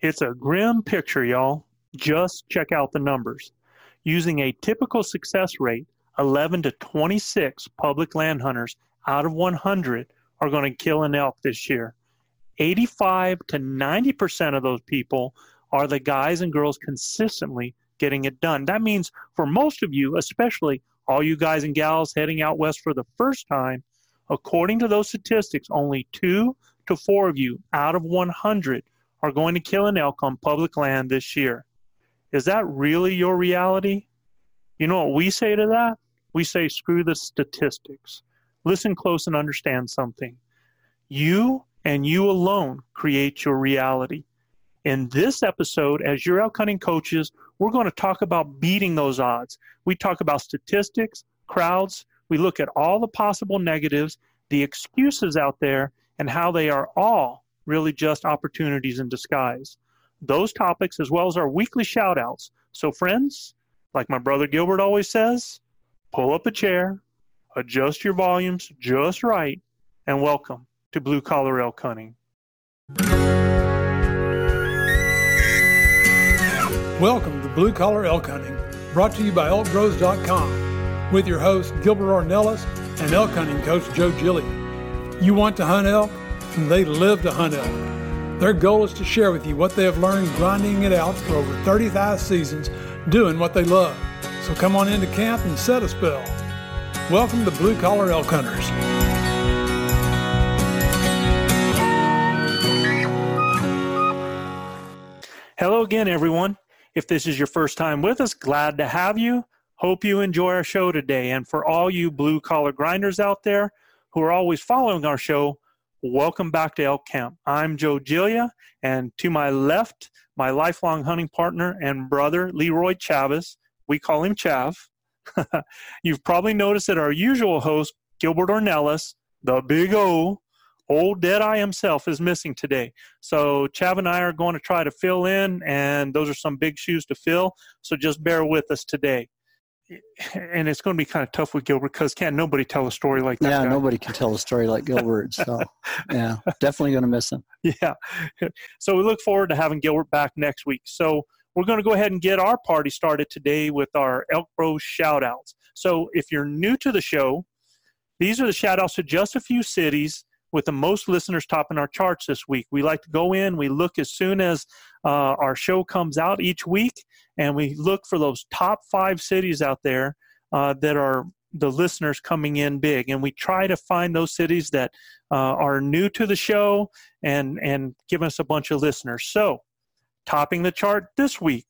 It's a grim picture, y'all. Just check out the numbers. Using a typical success rate, 11 to 26 public land hunters out of 100 are going to kill an elk this year. 85 to 90% of those people are the guys and girls consistently getting it done. That means for most of you, especially all you guys and gals heading out west for the first time, according to those statistics, only 2 to 4 of you out of 100 are going to kill an elk on public land this year. Is that really your reality? You know what we say to that? We say, screw the statistics. Listen close and understand something. You and you alone create your reality. In this episode, as your elk hunting coaches, we're going to talk about beating those odds. We talk about statistics, crowds. We look at all the possible negatives, the excuses out there, and how they are all really just opportunities in disguise. Those topics, as well as our weekly shout-outs. So friends, like my brother Gilbert always says, pull up a chair, adjust your volumes just right, and welcome to Blue Collar Elk Hunting. Welcome to Blue Collar Elk Hunting, brought to you by elkgrows.com, with your host Gilbert Ornellas and elk hunting coach Joe Gillia. You want to hunt elk, and they live to hunt elk. Their goal is to share with you what they have learned grinding it out for over 35 seasons, doing what they love. So come on into camp and set a spell. Welcome to Blue Collar Elk Hunters. Hello again, everyone. If this is your first time with us, glad to have you. Hope you enjoy our show today. And for all you blue-collar grinders out there who are always following our show, welcome back to Elk Camp. I'm Joe Gillia, and to my left, my lifelong hunting partner and brother, Leroy Chavez. We call him Chav. You've probably noticed that our usual host, Gilbert Ornellas, the Big O, old Deadeye himself, is missing today. So Chav and I are going to try to fill in, and those are some big shoes to fill. So just bear with us today. And it's going to be kind of tough with Gilbert because can't nobody tell a story like that. Yeah, nobody can tell a story like Gilbert. So, yeah, definitely going to miss him. Yeah. So we look forward to having Gilbert back next week. So we're going to go ahead and get our party started today with our Elk Bros shout-outs. So if you're new to the show, these are the shout-outs to just a few cities with the most listeners topping our charts this week. We like to go in, we look as soon as our show comes out each week, and we look for those top 5 cities out there that are the listeners coming in big. And we try to find those cities that are new to the show and give us a bunch of listeners. So, topping the chart this week,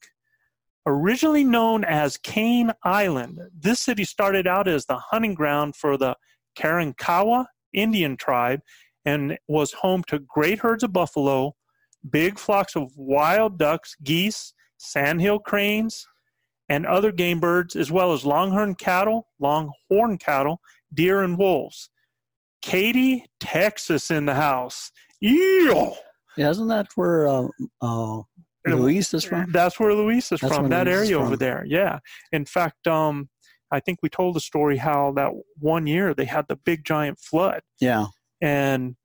originally known as Cane Island, this city started out as the hunting ground for the Karankawa Indian tribe and was home to great herds of buffalo, big flocks of wild ducks, geese, sandhill cranes, and other game birds, as well as longhorn cattle, deer, and wolves. Katy, Texas in the house. Ew! Yeah, isn't that where Luis is from? That's where Luis is from, that area over there, yeah. In fact, I think we told the story how that one year they had the big giant flood. Yeah. And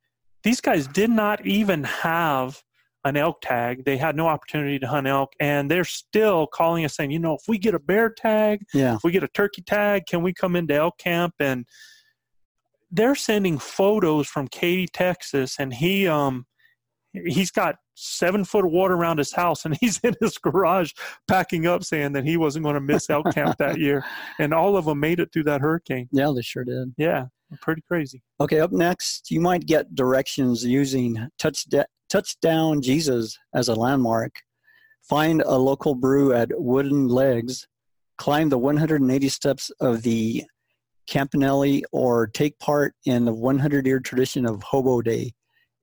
these guys did not even have an elk tag. They had no opportunity to hunt elk, and they're still calling us saying, if we get a bear tag, if we get a turkey tag, can we come into elk camp? And they're sending photos from Katy, Texas, and he's got 7 foot of water around his house, and he's in his garage packing up saying that he wasn't going to miss elk camp that year. And all of them made it through that hurricane. Yeah, they sure did. Yeah, pretty crazy. Okay, up next, you might get directions using Touchdown Jesus as a landmark. Find a local brew at Wooden Legs. Climb the 180 steps of the Campanelli, or take part in the 100-year tradition of Hobo Day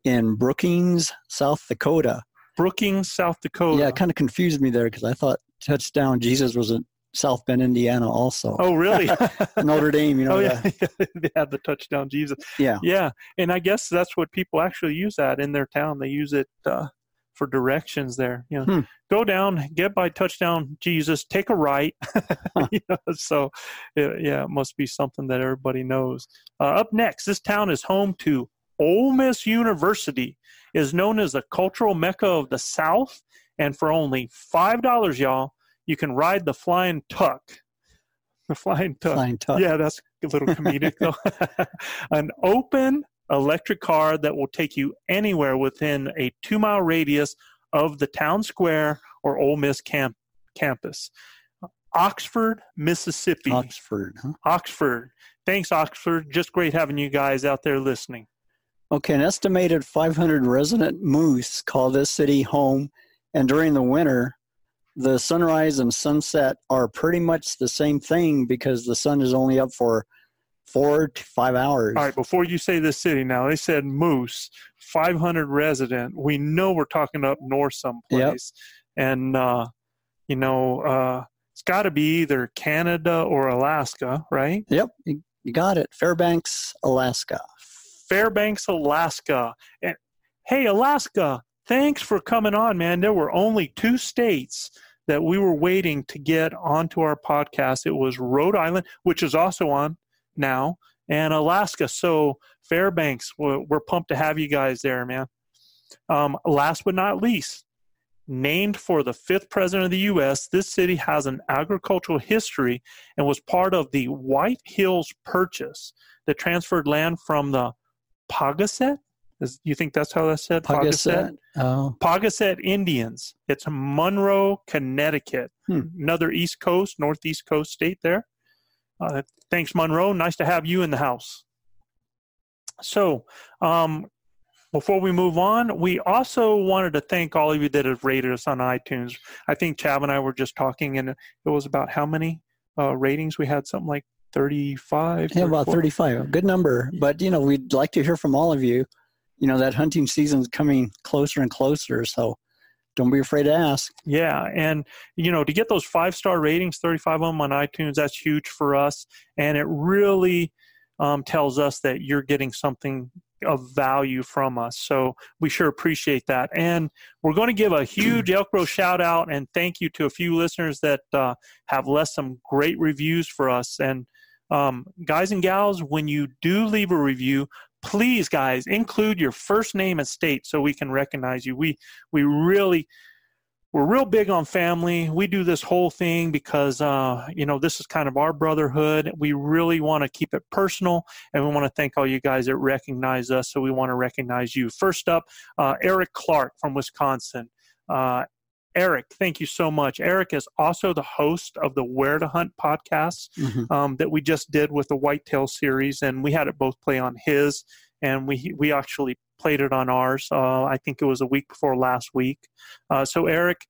in Brookings, South Dakota. Brookings, South Dakota. Yeah, it kind of confused me there because I thought Touchdown Jesus was in South Bend, Indiana also. Oh, really? Notre Dame, Oh, yeah. They have the Touchdown Jesus. Yeah. Yeah, and I guess that's what people actually use that in their town. They use it for directions there. Go down, get by Touchdown Jesus, take a right. So, yeah, it must be something that everybody knows. Up next, this town is home to Ole Miss University, is known as the cultural mecca of the South, and for only $5, y'all, you can ride the Flying Tuck. The Flying Tuck. Flying Tuck. Yeah, that's a little comedic, though. An open electric car that will take you anywhere within a 2-mile radius of the town square or Ole Miss campus. Oxford, Mississippi. Oxford, huh? Oxford. Thanks, Oxford. Just great having you guys out there listening. Okay, an estimated 500 resident moose call this city home, and during the winter, the sunrise and sunset are pretty much the same thing because the sun is only up for 4 to 5 hours. All right, before you say this city now, they said moose, 500 resident. We know we're talking up north someplace. Yep. And, it's got to be either Canada or Alaska, right? Yep, you got it. Fairbanks, Alaska. And hey, Alaska, thanks for coming on, man. There were only 2 states that we were waiting to get onto our podcast. It was Rhode Island, which is also on now, and Alaska. So Fairbanks, we're pumped to have you guys there, man. Last but not least, named for the 5th president of the U.S., this city has an agricultural history and was part of the White Hills Purchase that transferred land from the Paugusset? You think that's how that's said? Paugusset? Oh. Paugusset Indians. It's Monroe, Connecticut. Another East Coast, Northeast Coast state there. Thanks, Monroe. Nice to have you in the house. So, before we move on, we also wanted to thank all of you that have rated us on iTunes. I think Chab and I were just talking, and it was about how many ratings we had, something like 35? Yeah, about 35. A good number. But, we'd like to hear from all of you. That hunting season's coming closer and closer, so don't be afraid to ask. Yeah, and, to get those 5-star ratings, 35 of them on iTunes, that's huge for us. And it really tells us that you're getting something of value from us. So we sure appreciate that. And we're going to give a huge Elk Grows shout out and thank you to a few listeners that have left some great reviews for us. And guys and gals, when you do leave a review, please, guys, include your first name and state so we can recognize you. We're real big on family. We do this whole thing because, this is kind of our brotherhood. We really want to keep it personal, and we want to thank all you guys that recognize us, so we want to recognize you. First up, Eric Clark from Wisconsin. Eric, thank you so much. Eric is also the host of the Where to Hunt podcast that we just did with the Whitetail series, and we had it both play on his, and we actually played it on ours. I think it was a week before last week. So Eric,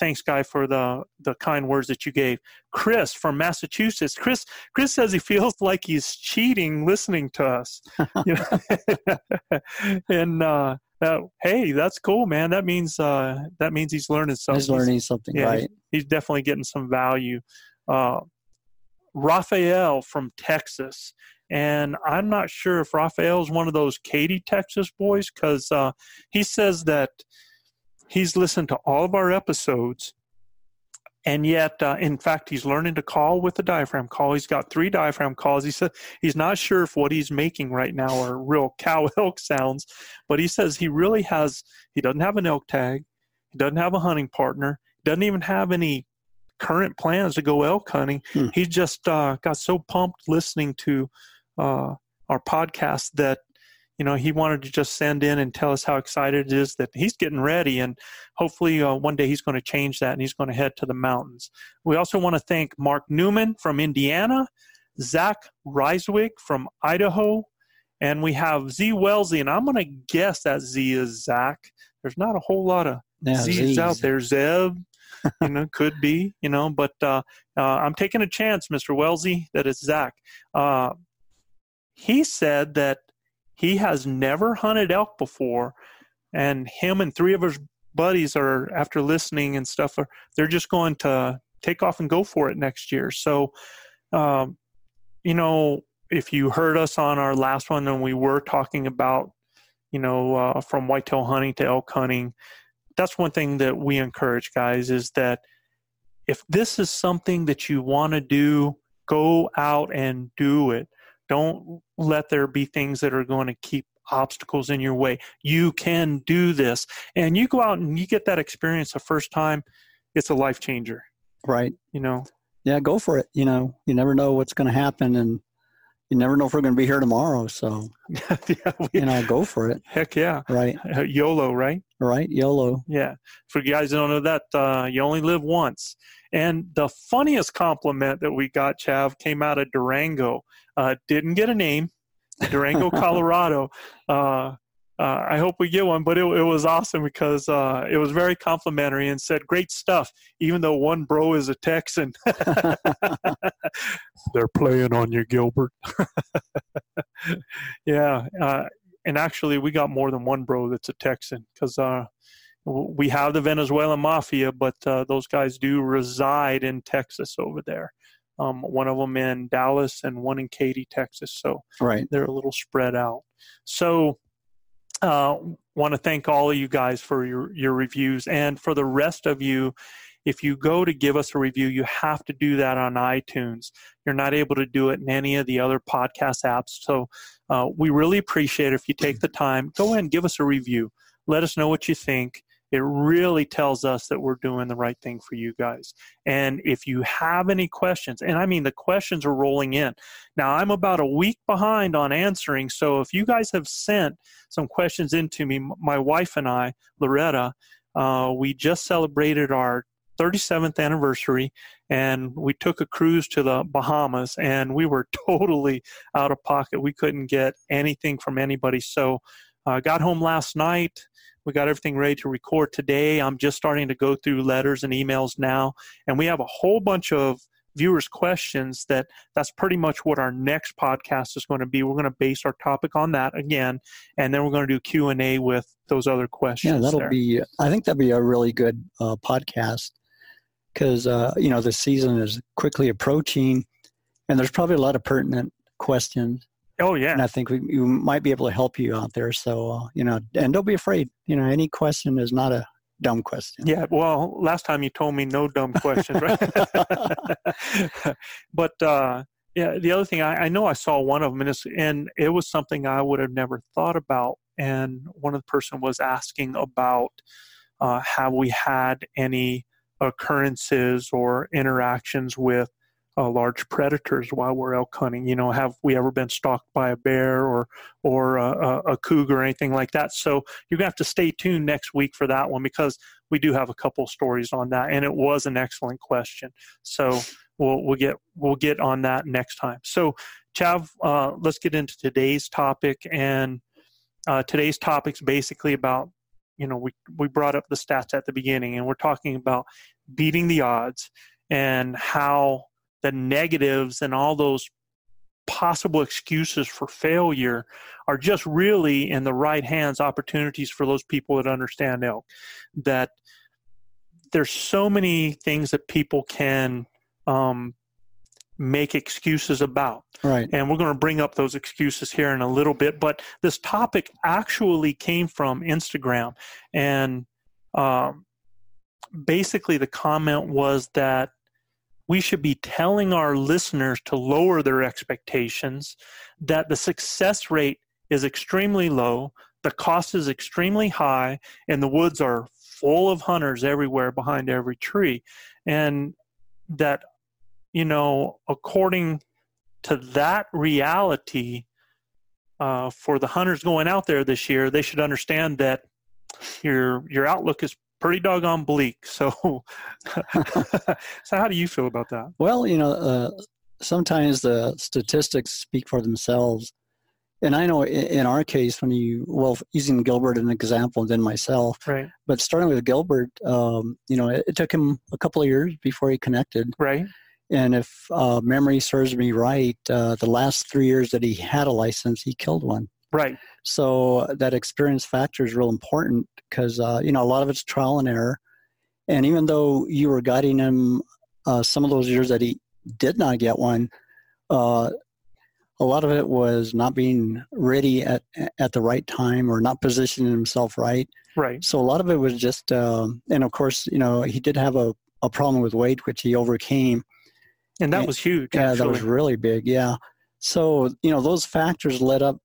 thanks, guy, for the kind words that you gave. Chris from Massachusetts. Chris says he feels like he's cheating listening to us. And hey, that's cool, man. That means he's learning something. He's learning something, yeah, right? He's definitely getting some value. Raphael from Texas. And I'm not sure if Raphael's one of those Katy Texas boys, because he says that he's listened to all of our episodes. And yet, in fact, he's learning to call with a diaphragm call. He's got 3 diaphragm calls. He said he's not sure if what he's making right now are real cow elk sounds, but he says he really has, he doesn't have an elk tag. He doesn't have a hunting partner. He doesn't even have any current plans to go elk hunting. He just got so pumped listening to our podcast that, you know, he wanted to just send in and tell us how excited it is that he's getting ready, and hopefully one day he's going to change that and he's going to head to the mountains. We also want to thank Mark Newman from Indiana, Zach Ryswick from Idaho, and we have Z Wellesley, and I'm going to guess that Z is Zach. There's not a whole lot of Z's out there. Zeb, you know, could be, you know, but I'm taking a chance, Mr. Wellesley, that it's Zach. He said that he has never hunted elk before, and him and 3 of his buddies are, after listening and stuff, they're just going to take off and go for it next year. So, you know, if you heard us on our last one, then we were talking about, you know, from whitetail hunting to elk hunting. That's one thing that we encourage, guys, is that if this is something that you want to do, go out and do it. Don't let there be things that are going to keep obstacles in your way. You can do this. And you go out and you get that experience the first time, it's a life changer. Right. You know? Yeah, go for it. You know, you never know what's going to happen, and you never know if we're going to be here tomorrow. So, you know, go for it. Heck yeah. Right. YOLO, right? Right. YOLO. Yeah. For you guys that don't know that, you only live once. And the funniest compliment that we got, Chav, came out of Durango. Didn't get a name, Durango, Colorado. I hope we get one, but it was awesome because it was very complimentary and said, great stuff, even though one bro is a Texan. They're playing on you, Gilbert. Yeah, and actually we got more than one bro that's a Texan because we have the Venezuelan mafia, but those guys do reside in Texas over there. One of them in Dallas and one in Katy, Texas. So right. They're a little spread out. So want to thank all of you guys for your reviews. And for the rest of you, if you go to give us a review, you have to do that on iTunes. You're not able to do it in any of the other podcast apps. So we really appreciate it if you take the time. Go ahead and give us a review. Let us know what you think. It really tells us that we're doing the right thing for you guys. And if you have any questions, and I mean the questions are rolling in. Now, I'm about a week behind on answering, so if you guys have sent some questions in to me, my wife and I, Loretta, we just celebrated our 37th anniversary, and we took a cruise to the Bahamas, and we were totally out of pocket. We couldn't get anything from anybody, so I got home last night. We got everything ready to record today. I'm just starting to go through letters and emails now. And we have a whole bunch of viewers' questions that's pretty much what our next podcast is going to be. We're going to base our topic on that again. And then we're going to do Q&A with those other questions. Yeah, I think that'll be a really good podcast because, you know, the season is quickly approaching and there's probably a lot of pertinent questions. Oh, yeah. And I think we might be able to help you out there. So, you know, and don't be afraid. You know, any question is not a dumb question. Yeah. Well, last time you told me no dumb questions, right? But, yeah, the other thing, I know I saw one of them, and it was something I would have never thought about. And one of the person was asking about have we had any occurrences or interactions with large predators while we're elk hunting. You know, have we ever been stalked by a bear or a cougar or anything like that? So you're going to have to stay tuned next week for that one because we do have a couple stories on that, and it was an excellent question. So we'll get on that next time. So Chav, let's get into today's topic, and today's topic's basically about, you know, we brought up the stats at the beginning, and we're talking about beating the odds and how the negatives and all those possible excuses for failure are just really, in the right hands, opportunities for those people that understand elk. That there's so many things that people can make excuses about. Right. And we're going to bring up those excuses here in a little bit. But this topic actually came from Instagram. And basically the comment was that we should be telling our listeners to lower their expectations, that the success rate is extremely low, the cost is extremely high, and the woods are full of hunters everywhere behind every tree. And that, you know, according to that reality, for the hunters going out there this year, they should understand that your outlook is pretty doggone bleak. So, so how do you feel about that? Well, you know, sometimes the statistics speak for themselves. And I know in our case, when you, well, using Gilbert as an example and then myself, right. But starting with Gilbert, you know, it took him a couple of years before he connected. Right. And if memory serves me right, the last 3 years that he had a license, he killed one. Right. So that experience factor is real important because, you know, a lot of it's trial and error. And even though you were guiding him some of those years that he did not get one, a lot of it was not being ready at the right time or not positioning himself right. Right. So a lot of it was just, and of course, you know, he did have a problem with weight, which he overcame. And that was huge. Yeah, actually. That was really big. Yeah. So, you know, those factors led up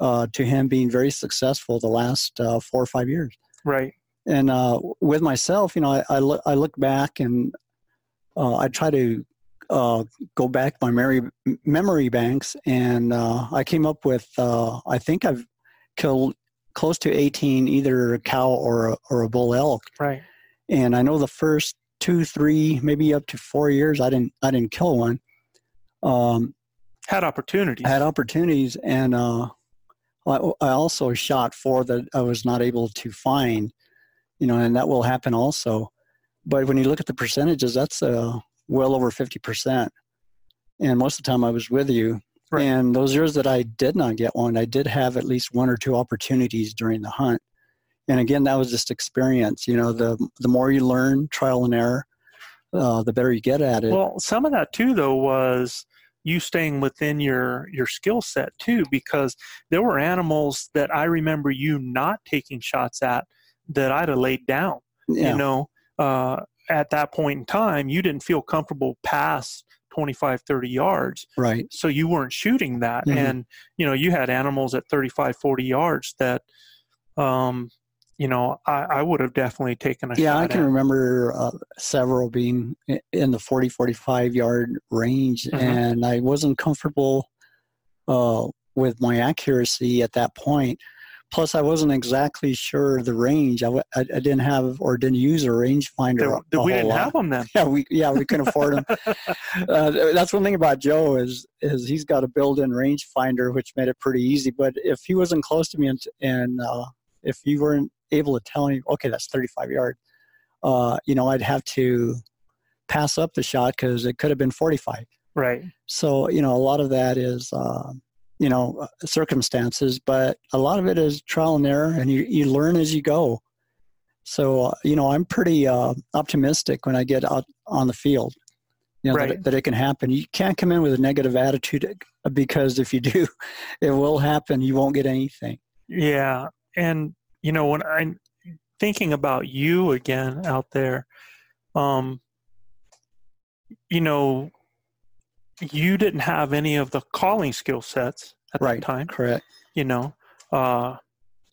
to him being very successful the last 4 or 5 years. Right. And with myself, you know, I look back and I try to go back my memory banks, and I came up with, I think I've killed close to 18, either a cow or a bull elk. Right. And I know the first 2, 3, maybe up to 4 years, I didn't kill one. Had opportunities, and I also shot 4 that I was not able to find, you know, and that will happen also. But when you look at the percentages, that's well over 50%. And most of the time I was with you. Right. And those years that I did not get one, I did have at least 1 or 2 opportunities during the hunt. And again, that was just experience. You know, the more you learn, trial and error, the better you get at it. Well, some of that too, though, was you staying within your skill set too, because there were animals that I remember you not taking shots at that I'd have laid down. Yeah. You know, at that point in time, you didn't feel comfortable past 25, 30 yards. Right. So you weren't shooting that. Mm-hmm. And, you know, you had animals at 35, 40 yards that, you know, I would have definitely taken a shot. Yeah, I can remember several being in the 40, 45-yard range, mm-hmm. and I wasn't comfortable with my accuracy at that point. Plus, I wasn't exactly sure the range. I didn't have or didn't use a rangefinder. We didn't have them then. Yeah, we couldn't afford them. That's one thing about Joe is he's got a built-in rangefinder, which made it pretty easy. But if he wasn't close to me and if you weren't able to tell me, okay, that's 35 yards, you know, I'd have to pass up the shot because it could have been 45. Right. So, you know, a lot of that is, you know, circumstances, but a lot of it is trial and error, and you learn as you go. So, you know, I'm pretty optimistic when I get out on the field, you know, right. that it can happen. You can't come in with a negative attitude because if you do, it will happen. You won't get anything. Yeah. And, you know, when I'm thinking about you again out there, you know, you didn't have any of the calling skill sets at right, that time. Correct. You know,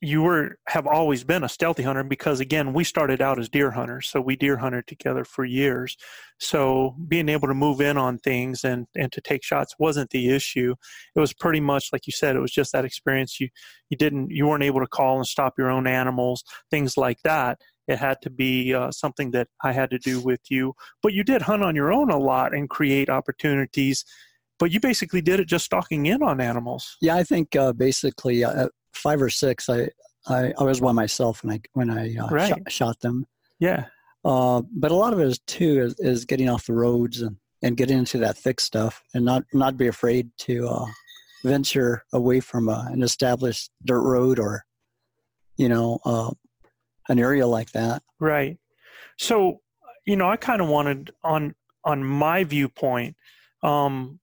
you have always been a stealthy hunter because, again, we started out as deer hunters, so we deer hunted together for years. So being able to move in on things and to take shots wasn't the issue. It was pretty much, like you said, it was just that experience. You weren't able to call and stop your own animals, things like that. It had to be something that I had to do with you. But you did hunt on your own a lot and create opportunities, but you basically did it just stalking in on animals. Yeah, I think basically... 5 or 6, I was by myself when I right. shot them. Yeah. But a lot of it is too is getting off the roads and and get into that thick stuff and not be afraid to venture away from an established dirt road or, an area like that. Right. So, I kind of wanted on my viewpoint, when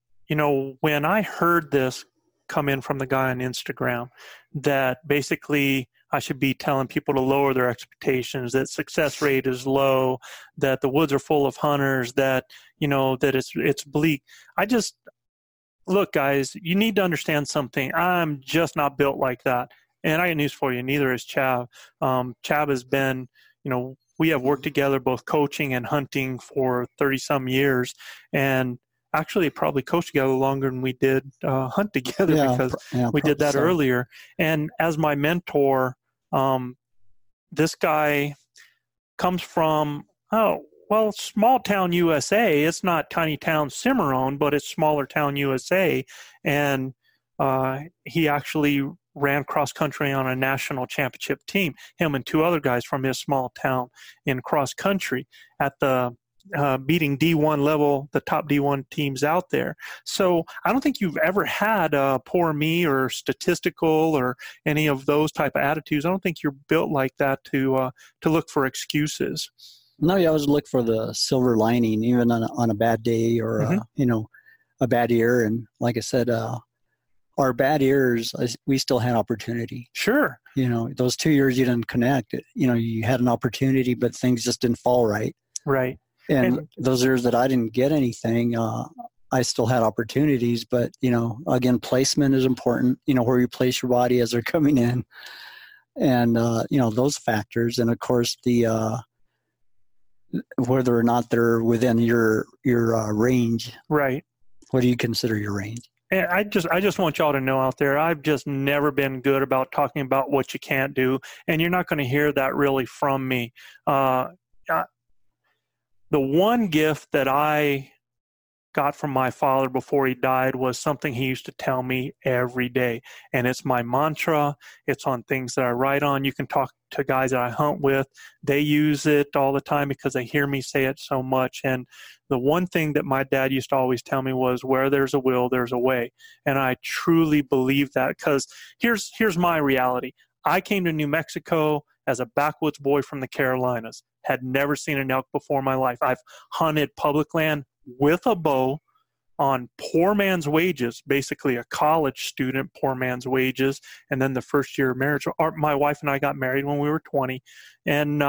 I heard this come in from the guy on Instagram that basically I should be telling people to lower their expectations, that success rate is low, that the woods are full of hunters, that, that it's bleak. Look, guys, you need to understand something. I'm just not built like that. And I got news for you. Neither is Chav. Chav has been, we have worked together both coaching and hunting for 30-some years. And actually probably coached together longer than we did hunt together because we did that earlier. And as my mentor, this guy comes from, small town USA. It's not tiny town Cimarron, but it's smaller town USA. And he actually ran cross country on a national championship team, him and two other guys from his small town in cross country at the beating D1 level, the top D1 teams out there. So I don't think you've ever had a poor me or statistical or any of those type of attitudes. I don't think you're built like that to look for excuses. No, you always look for the silver lining, even on a bad day or, a bad year. And like I said, our bad years, we still had opportunity. Sure. Those 2 years you didn't connect, you had an opportunity, but things just didn't fall right. Right. And those years that I didn't get anything, I still had opportunities. But, again, placement is important, where you place your body as they're coming in. And, those factors. And, of course, the whether or not they're within your range. Right. What do you consider your range? And I just want y'all to know out there, I've just never been good about talking about what you can't do. And you're not going to hear that really from me. The one gift that I got from my father before he died was something he used to tell me every day. And it's my mantra. It's on things that I write on. You can talk to guys that I hunt with. They use it all the time because they hear me say it so much. And the one thing that my dad used to always tell me was, where there's a will, there's a way. And I truly believe that, because here's my reality. I came to New Mexico as a backwoods boy from the Carolinas. Had never seen an elk before in my life. I've hunted public land with a bow on poor man's wages, basically a college student, poor man's wages. And then the first year of marriage, my wife and I got married when we were 20. And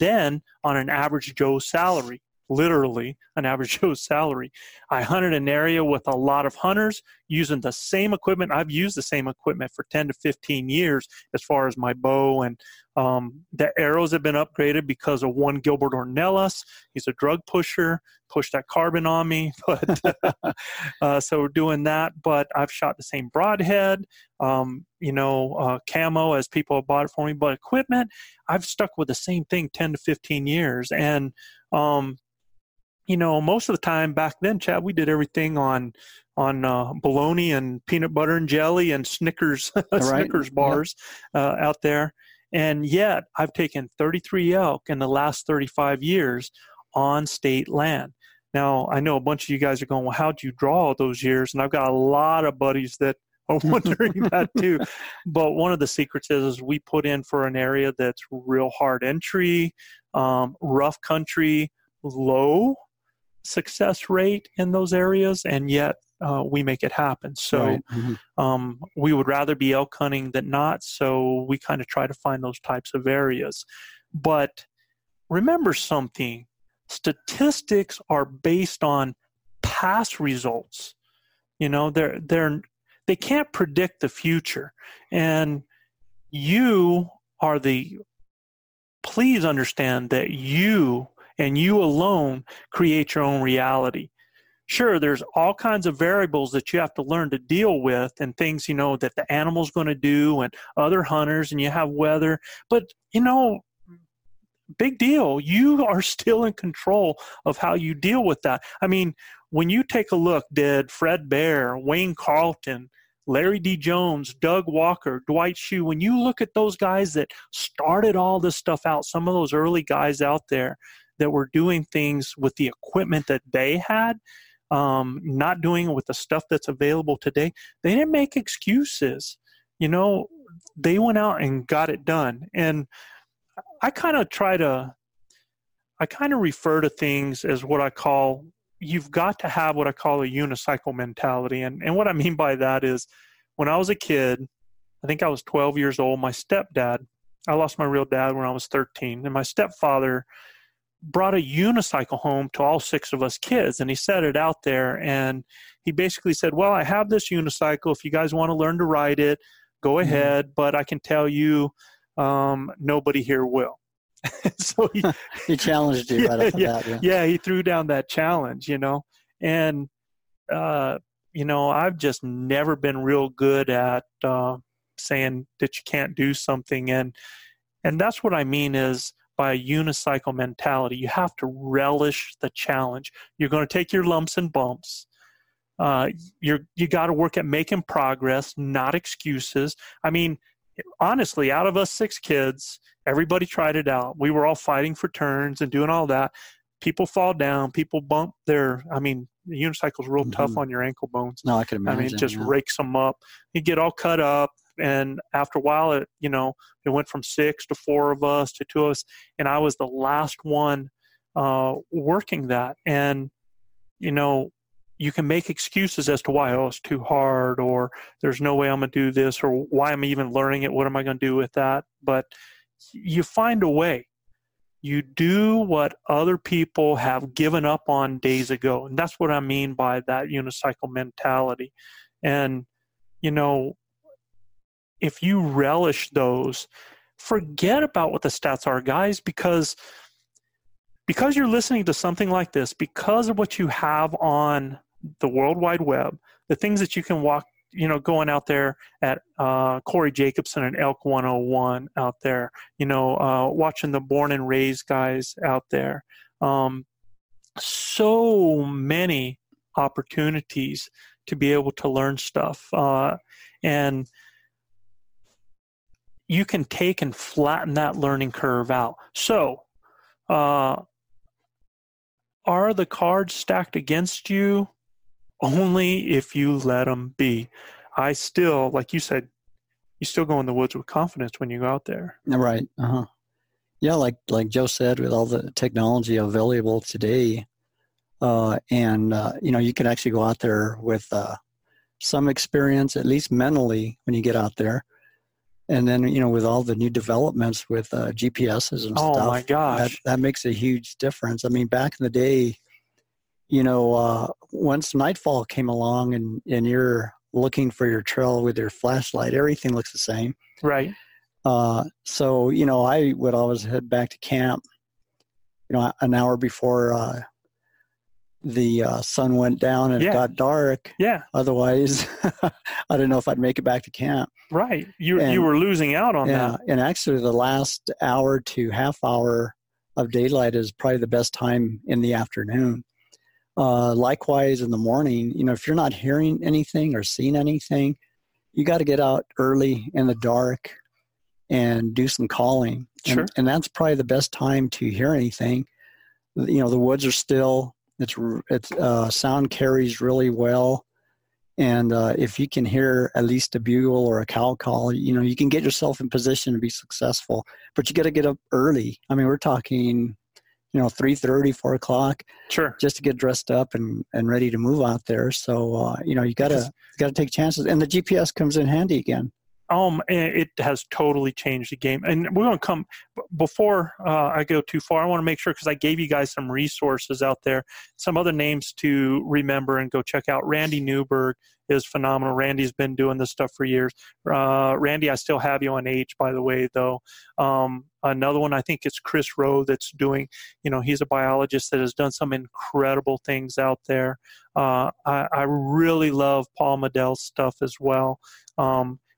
then on an average Joe's salary, literally an average Joe's salary, I hunted an area with a lot of hunters using the same equipment. I've used the same equipment for 10 to 15 years as far as my bow, and the arrows have been upgraded because of one Gilbert Ornellas. He's a drug pusher, pushed that carbon on me. But so we're doing that. But I've shot the same broadhead, camo, as people have bought it for me. But equipment, I've stuck with the same thing 10 to 15 years. And, most of the time back then, Chad, we did everything on bologna and peanut butter and jelly and Snickers, Snickers bars out there. And yet I've taken 33 elk in the last 35 years on state land. Now, I know a bunch of you guys are going, well, how'd you draw all those years? And I've got a lot of buddies that are wondering that too. But one of the secrets is we put in for an area that's real hard entry, rough country, low success rate in those areas, and yet we make it happen. So we would rather be elk hunting than not, so we kind of try to find those types of areas. But remember something. Statistics are based on past results. They can't predict the future. And you are please understand that you and you alone create your own reality. Sure, there's all kinds of variables that you have to learn to deal with, and things, that the animal's going to do, and other hunters, and you have weather. But, big deal. You are still in control of how you deal with that. I mean, when you take a look, did Fred Bear, Wayne Carlton, Larry D. Jones, Doug Walker, Dwight Shue, when you look at those guys that started all this stuff out, some of those early guys out there that were doing things with the equipment that they had, not doing it with the stuff that's available today. They didn't make excuses. You know, they went out and got it done. And I kind of refer to things as what I call, you've got to have what I call a unicycle mentality. And what I mean by that is, when I was a kid, I think I was 12 years old, my stepdad, I lost my real dad when I was 13, and my stepfather brought a unicycle home to all six of us kids, and he set it out there, and he basically said, well, I have this unicycle. If you guys want to learn to ride it, go ahead, but I can tell you nobody here will. So he challenged you right off the bat. Yeah, he threw down that challenge, you know. And, you know, I've just never been real good at saying that you can't do something. And that's what I mean is by a unicycle mentality. You have to relish the challenge. You're going to take your lumps and bumps. You got to work at making progress, not excuses. I mean, honestly, out of us six kids, everybody tried it out. We were all fighting for turns and doing all that. People fall down, people bump their, I mean, the unicycle's real tough on your ankle bones. No, I can imagine. I mean, it just rakes them up. You get all cut up. And after a while, it went from six to four of us to two of us. And I was the last one working that. And, you know, you can make excuses as to why, oh, it's too hard, or there's no way I'm going to do this, or why I'm even learning it. What am I going to do with that? But you find a way. You do what other people have given up on days ago. And that's what I mean by that unicycle mentality. And, you know, if you relish those, forget about what the stats are, guys, because you're listening to something like this, because of what you have on the World Wide Web, the things that you can walk, you know, going out there at Corey Jacobson and Elk 101 out there, you know, watching the Born and Raised guys out there. So many opportunities to be able to learn stuff. And you can take and flatten that learning curve out. So, are the cards stacked against you? Only if you let them be. I still, like you said, you still go in the woods with confidence when you go out there. Right. Uh-huh. Yeah, like Joe said, with all the technology available today, you know, you can actually go out there with some experience, at least mentally, when you get out there. And then, you know, with all the new developments with GPSs and stuff. Oh, my gosh. That makes a huge difference. I mean, back in the day, you know, once nightfall came along and you're looking for your trail with your flashlight, everything looks the same. Right. So, you know, I would always head back to camp, you know, an hour before the sun went down and it got dark. Yeah. Otherwise, I don't know if I'd make it back to camp. Right. You were losing out on that. And actually the last hour to half hour of daylight is probably the best time in the afternoon. Likewise in the morning, you know, if you're not hearing anything or seeing anything, you got to get out early in the dark and do some calling. Sure. And that's probably the best time to hear anything. You know, the woods are still, it's sound carries really well. And if you can hear at least a bugle or a cow call, you know, you can get yourself in position to be successful. But you got to get up early. I mean, we're talking, you know, 3:30, 4 o'clock. Sure. Just to get dressed up and ready to move out there. So, you know, you got to take chances. And the GPS comes in handy again. It has totally changed the game. And we're going to come, before I go too far, I want to make sure, because I gave you guys some resources out there, some other names to remember and go check out. Randy Newberg is phenomenal. Randy's been doing this stuff for years. Randy, I still have you on H, by the way, though. Another one, I think it's Chris Rowe that's doing, you know, he's a biologist that has done some incredible things out there. I really love Paul Medell's stuff as well.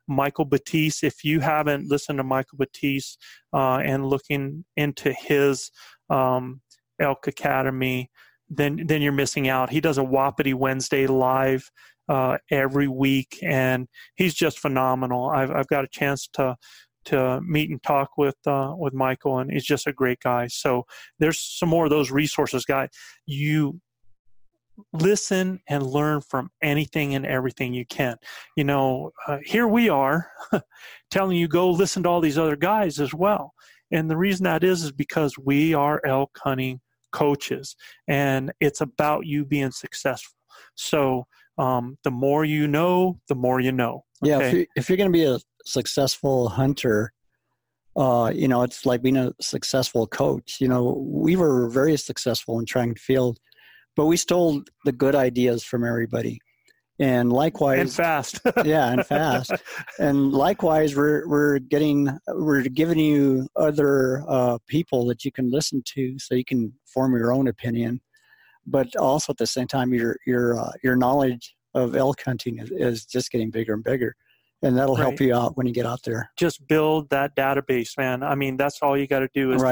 Michael Batiste, if you haven't listened to Michael Batiste and looking into his Elk Academy, then you're missing out. He does a Wapiti Wednesday live every week, and he's just phenomenal. I've got a chance to to meet and talk with Michael, and he's just a great guy. So there's some more of those resources, guys. You listen and learn from anything and everything you can. You know, here we are telling you go listen to all these other guys as well. And the reason that is because we are elk hunting coaches, and it's about you being successful. So the more you know, the more you know. Okay? Yeah, if you're going to be a successful hunter, you know, it's like being a successful coach. You know, we were very successful in track and field, but we stole the good ideas from everybody. And likewise, and fast. Yeah, and fast. And likewise, we're giving you other people that you can listen to, so you can form your own opinion. But also at the same time, your knowledge of elk hunting is just getting bigger and bigger, and that'll help you out when you get out there. Just build that database, man. I mean, that's all you got to do is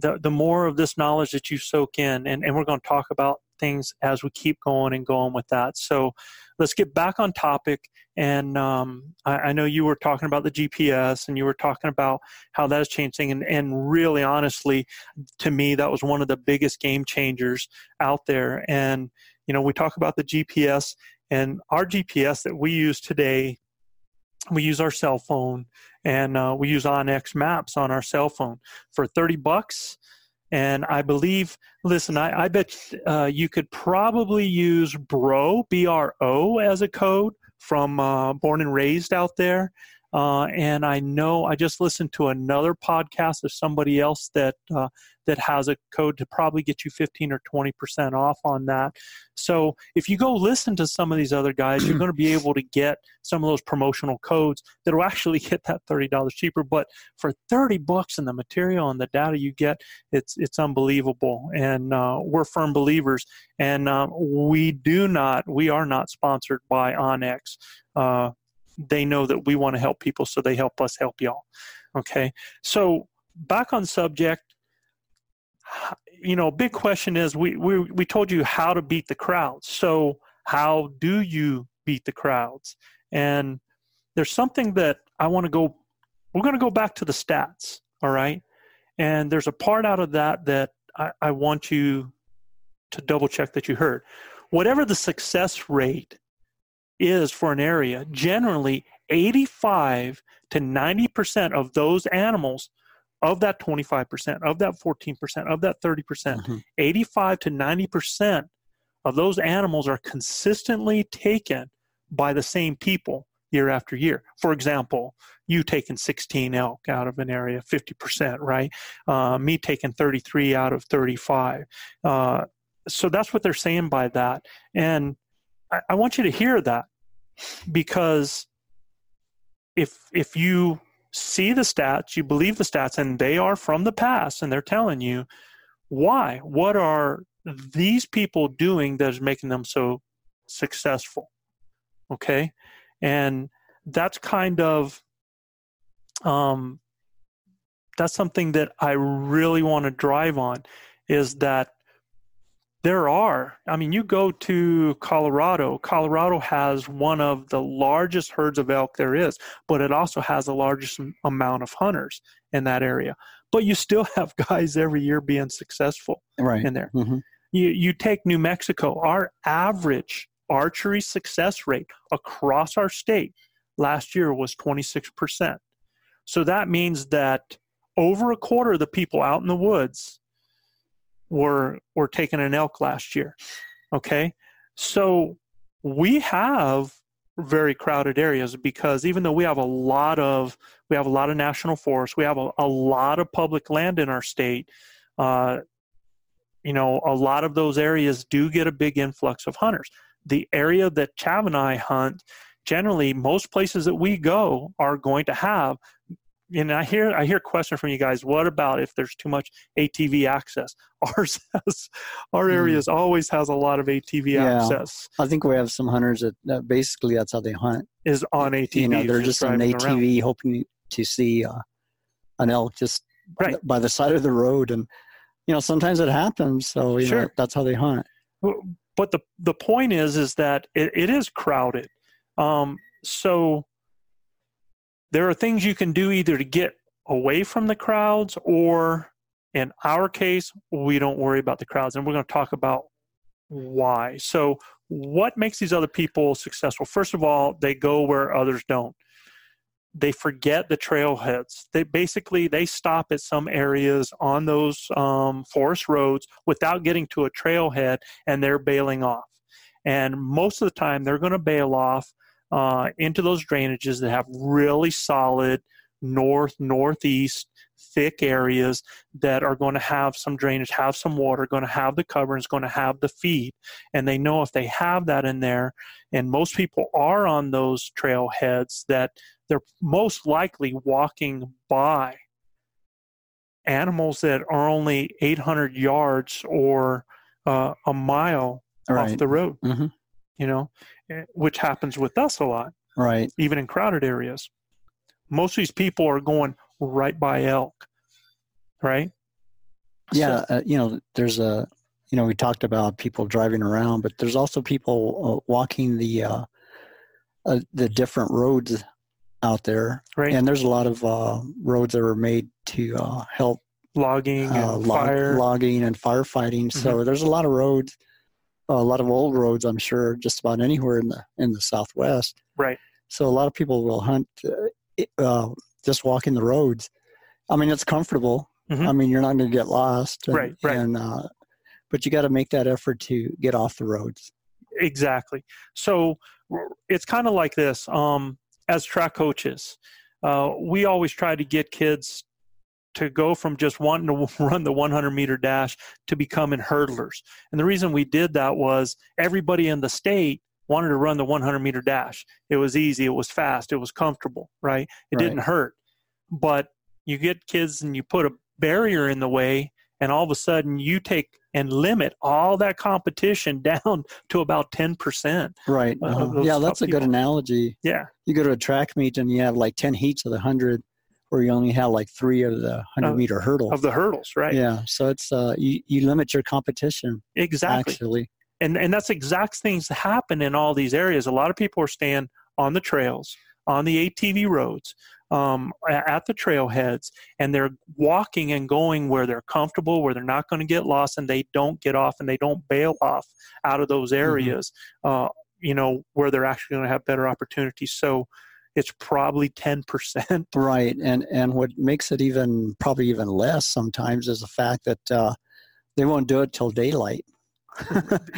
the more of this knowledge that you soak in, and we're going to talk about things as we keep going and going with that. So let's get back on topic. And I know you were talking about the GPS, and you were talking about how that is changing. And really, honestly, to me, that was one of the biggest game changers out there. And, you know, we talk about the GPS, and our GPS that we use today, we use our cell phone, and we use OnX Maps on our cell phone for $30. And I believe, listen, I bet you could probably use BRO, B-R-O, as a code from Born and Raised out there. And I know I just listened to another podcast of somebody else that has a code to probably get you 15 or 20% off on that. So if you go listen to some of these other guys, you're going to be able to get some of those promotional codes that will actually get that $30 cheaper. But for $30 and the material and the data you get, it's unbelievable. And we're firm believers. And we are not sponsored by OnX. They know that we want to help people, so they help us help y'all. Okay. So back on subject, you know, big question is we told you how to beat the crowds. So how do you beat the crowds? And there's something that we're going to go back to the stats. All right. And there's a part out of that I want you to double check that you heard. Whatever the success rate is for an area, generally 85 to 90% of those animals, of that 25%, of that 14%, of that 30%, 85 to 90% of those animals are consistently taken by the same people year after year. For example, you taking 16 elk out of an area, 50%, right? Me taking 33 out of 35. So that's what they're saying by that. And I want you to hear that, because if you see the stats, you believe the stats, and they are from the past, and they're telling you why. What are these people doing that is making them so successful? Okay? And that's kind of that's something that I really want to drive on, is that there are. I mean, you go to Colorado. Colorado has one of the largest herds of elk there is, but it also has the largest amount of hunters in that area. But you still have guys every year being successful in there. Mm-hmm. You take New Mexico. Our average archery success rate across our state last year was 26%. So that means that over a quarter of the people out in the woods were taking an elk last year. Okay. So we have very crowded areas, because even though we have a lot of national forests, we have a lot of public land in our state, you know, a lot of those areas do get a big influx of hunters. The area that Chav and I hunt, generally most places that we go are going to have. And I hear a question from you guys, what about if there's too much ATV access? Our areas always has a lot of ATV access. I think we have some hunters that basically that's how they hunt, is on ATV. You know, they're just on ATV around, hoping to see an elk just by the side of the road. And, you know, sometimes it happens. So, you know, that's how they hunt. But the point is that it is crowded. So there are things you can do either to get away from the crowds, or in our case, we don't worry about the crowds. And we're going to talk about why. So what makes these other people successful? First of all, they go where others don't. They forget the trailheads. They stop at some areas on those forest roads without getting to a trailhead, and they're bailing off. And most of the time, they're going to bail off into those drainages that have really solid northeast thick areas that are going to have some drainage, have some water, going to have the cover, and it's going to have the feed. And they know if they have that in there, and most people are on those trailheads, that they're most likely walking by animals that are only 800 yards or a mile right off the road, mm-hmm. you know, which happens with us a lot, right? Even in crowded areas. Most of these people are going right by elk, right? Yeah, so, there's a, we talked about people driving around, but there's also people walking the different roads out there. Right. And there's a lot of roads that were made to help logging and logging and firefighting. Mm-hmm. So there's a lot of roads, a lot of old roads, I'm sure, just about anywhere in the Southwest. Right. So a lot of people will hunt just walking the roads. I mean, it's comfortable. Mm-hmm. I mean, you're not going to get lost. And, right. And, but you got to make that effort to get off the roads. Exactly. So it's kind of like this. As track coaches, we always try to get kids to go from just wanting to run the 100-meter dash to becoming hurdlers. And the reason we did that was everybody in the state wanted to run the 100-meter dash. It was easy. It was fast. It was comfortable, right? It didn't hurt. But you get kids and you put a barrier in the way, and all of a sudden you take and limit all that competition down to about 10%. Right. Yeah, that's a good analogy. Yeah. You go to a track meet and you have like 10 heats of the 100, where you only have like 3 of the 100-meter hurdles. Of the hurdles, right. Yeah. So it's you limit your competition. Exactly. Actually. And that's exact things that happen in all these areas. A lot of people are staying on the trails, on the ATV roads, at the trailheads, and they're walking and going where they're comfortable, where they're not going to get lost, and they don't get off and they don't bail off out of those areas, mm-hmm. Where they're actually going to have better opportunities. So it's probably 10%. Right. And what makes it probably even less sometimes is the fact that they won't do it till daylight.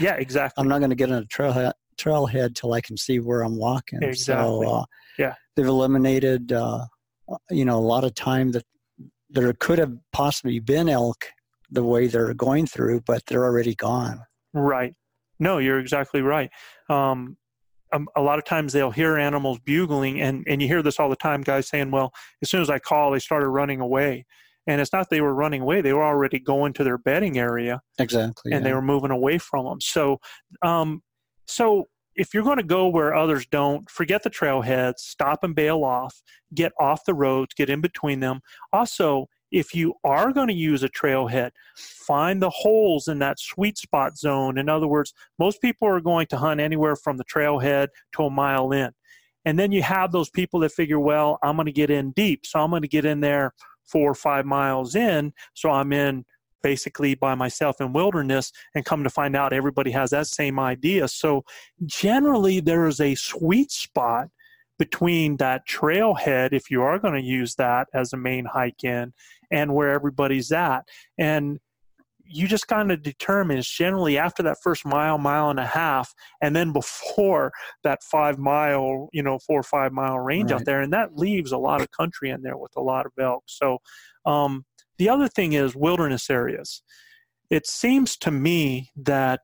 Yeah, exactly. I'm not going to get on a trailhead till I can see where I'm walking. Exactly. So, yeah. They've eliminated, a lot of time that there could have possibly been elk the way they're going through, but they're already gone. Right. No, you're exactly right. A lot of times they'll hear animals bugling, and you hear this all the time, guys saying, well, as soon as I call, they started running away. And it's not they were running away. They were already going to their bedding area. Exactly. And they were moving away from them. So, if you're going to go where others don't, forget the trailheads, stop and bail off, get off the roads, get in between them. Also, if you are going to use a trailhead, find the holes in that sweet spot zone. In other words, most people are going to hunt anywhere from the trailhead to a mile in. And then you have those people that figure, well, I'm going to get in deep, so I'm going to get in there 4 or 5 miles in, so I'm in basically by myself in wilderness, and come to find out everybody has that same idea. So generally there is a sweet spot between that trailhead, if you are going to use that as a main hike in, and where everybody's at. And you just kind of determine it's generally after that first mile and a half, and then before that 5 mile, 4 or 5 mile range out there. And that leaves a lot of country in there with a lot of elk. So, the other thing is wilderness areas. It seems to me that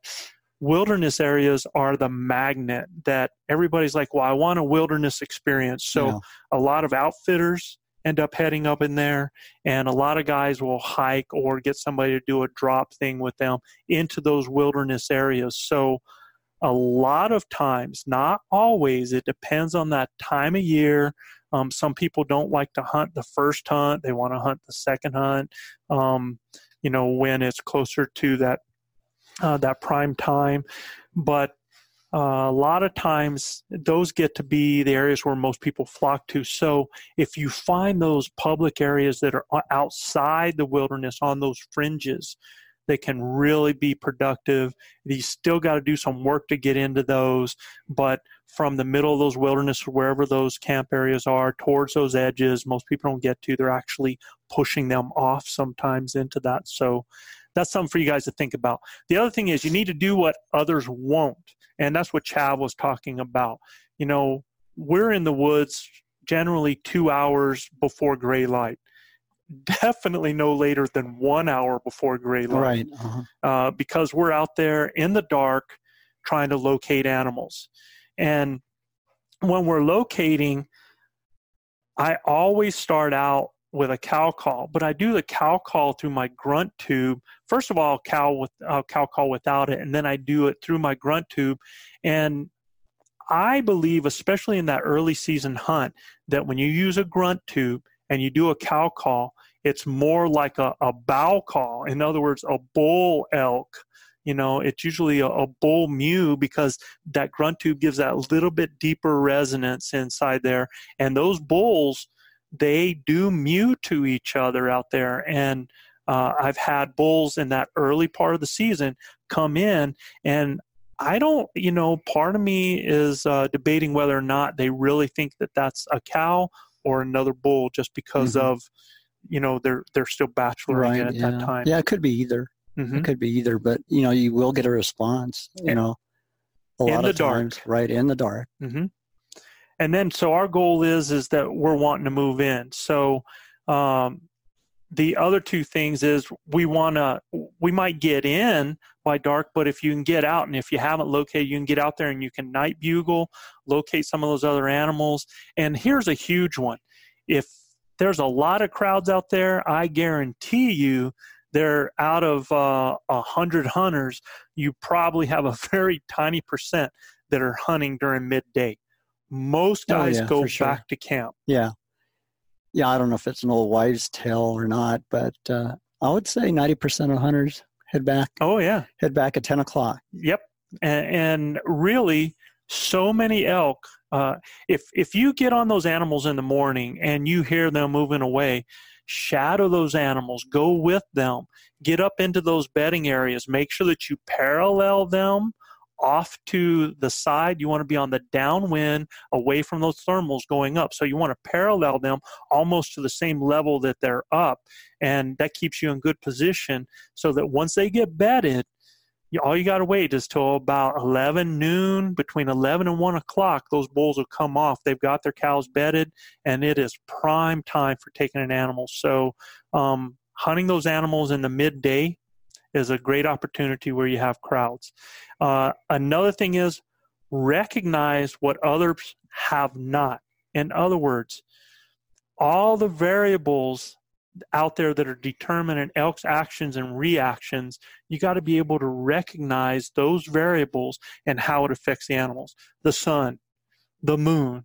wilderness areas are the magnet that everybody's like, well, I want a wilderness experience. So a lot of outfitters end up heading up in there, and a lot of guys will hike or get somebody to do a drop thing with them into those wilderness areas. So a lot of times, not always, it depends on that time of year. Some people don't like to hunt the first hunt. They want to hunt the second hunt, when it's closer to that prime time. But A lot of times those get to be the areas where most people flock to. So if you find those public areas that are outside the wilderness on those fringes, they can really be productive. You still got to do some work to get into those, but from the middle of those wilderness, wherever those camp areas are, towards those edges, most people don't get to. They're actually pushing them off sometimes into that. So that's something for you guys to think about. The other thing is you need to do what others won't, and that's what Chav was talking about. You know, we're in the woods generally 2 hours before gray light. Definitely no later than 1 hour before gray light, right? Because we're out there in the dark trying to locate animals. And when we're locating, I always start out with a cow call, but I do the cow call through my grunt tube. First of all, cow call without it, and then I do it through my grunt tube. And I believe, especially in that early season hunt, that when you use a grunt tube and you do a cow call, it's more like a bow call. In other words, a bull elk, you know, it's usually a bull mew, because that grunt tube gives that little bit deeper resonance inside there. And those bulls, they do mew to each other out there. And I've had bulls in that early part of the season come in, and I don't, you know, part of me is debating whether or not they really think that that's a cow or another bull, just because of, you know, they're still bacheloring at that time. Yeah, it could be either. It could be either, but, you know, you will get a response, you know, a lot of times, right, in the dark. And then, so our goal is that we're wanting to move in. So the other two things is we might get in by dark, but if you can get out, and if you haven't located, you can get out there and you can night bugle, locate some of those other animals. And here's a huge one. If there's a lot of crowds out there, I guarantee you they're out of 100 hunters, you probably have a very tiny percent that are hunting during midday. Most guys go back to camp. Yeah, I don't know if it's an old wives' tale or not, but I would say 90% of hunters head back. Oh, yeah. Head back at 10 o'clock. Yep. And really, so many elk, if you get on those animals in the morning and you hear them moving away, shadow those animals, go with them, get up into those bedding areas, make sure that you parallel them off to the side. You want to be on the downwind away from those thermals going up. So you want to parallel them almost to the same level that they're up. And that keeps you in good position so that once they get bedded, all you got to wait is till about 11 noon, between 11 and 1 o'clock, those bulls will come off. They've got their cows bedded, and it is prime time for taking an animal. So hunting those animals in the midday is a great opportunity where you have crowds. Another thing is recognize what others have not. In other words, all the variables out there that are determining elk's actions and reactions, you got to be able to recognize those variables and how it affects the animals. The sun, the moon,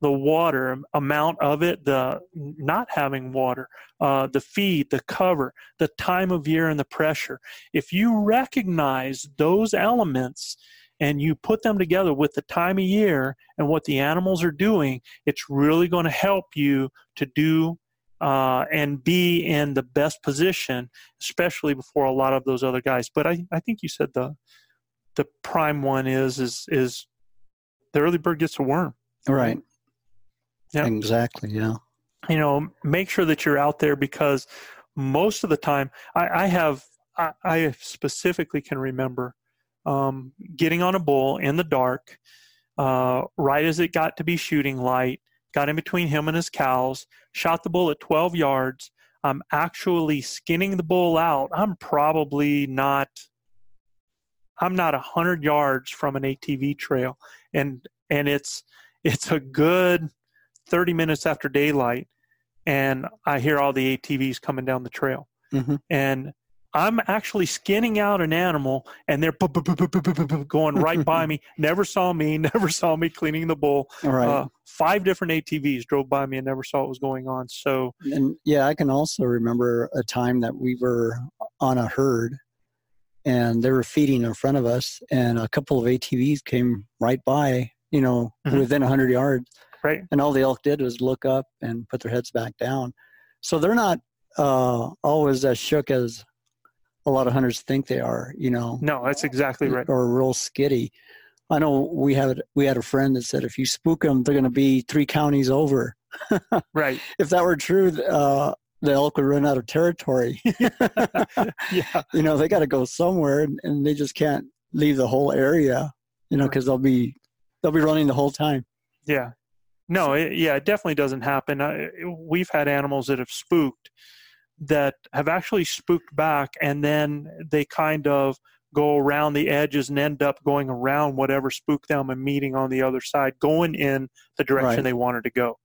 the water, amount of it, the not having water, the feed, the cover, the time of year, and the pressure. If you recognize those elements and you put them together with the time of year and what the animals are doing, it's really going to help you to do and be in the best position, especially before a lot of those other guys. But I think you said the prime one is the early bird gets a worm. Right. Yeah. Exactly. Yeah. You know, make sure that you're out there, because most of the time I specifically can remember getting on a bull in the dark, right as it got to be shooting light. Got in between him and his cows, shot the bull at 12 yards. I'm actually skinning the bull out. I'm not 100 yards from an ATV trail. And it's a good 30 minutes after daylight, and I hear all the ATVs coming down the trail. And I'm actually skinning out an animal, and they're going right by me. Never saw me cleaning the bull. Right. 5 different ATVs drove by me and never saw what was going on. So, and I can also remember a time that we were on a herd, and they were feeding in front of us, and a couple of ATVs came right by, you know, within 100 yards. Right. And all the elk did was look up and put their heads back down. So they're not always as shook as a lot of hunters think they are, you know. No, that's exactly right. Or real skitty. I know we had a friend that said, if you spook them, they're going to be 3 counties over. Right. If that were true, the elk would run out of territory. Yeah. You know, they got to go somewhere, and they just can't leave the whole area, you know, because they'll be running the whole time. Yeah. No, it definitely doesn't happen. We've had animals that have spooked, that have actually spooked back, and then they kind of go around the edges and end up going around whatever spooked them and meeting on the other side, going in the direction they wanted to go.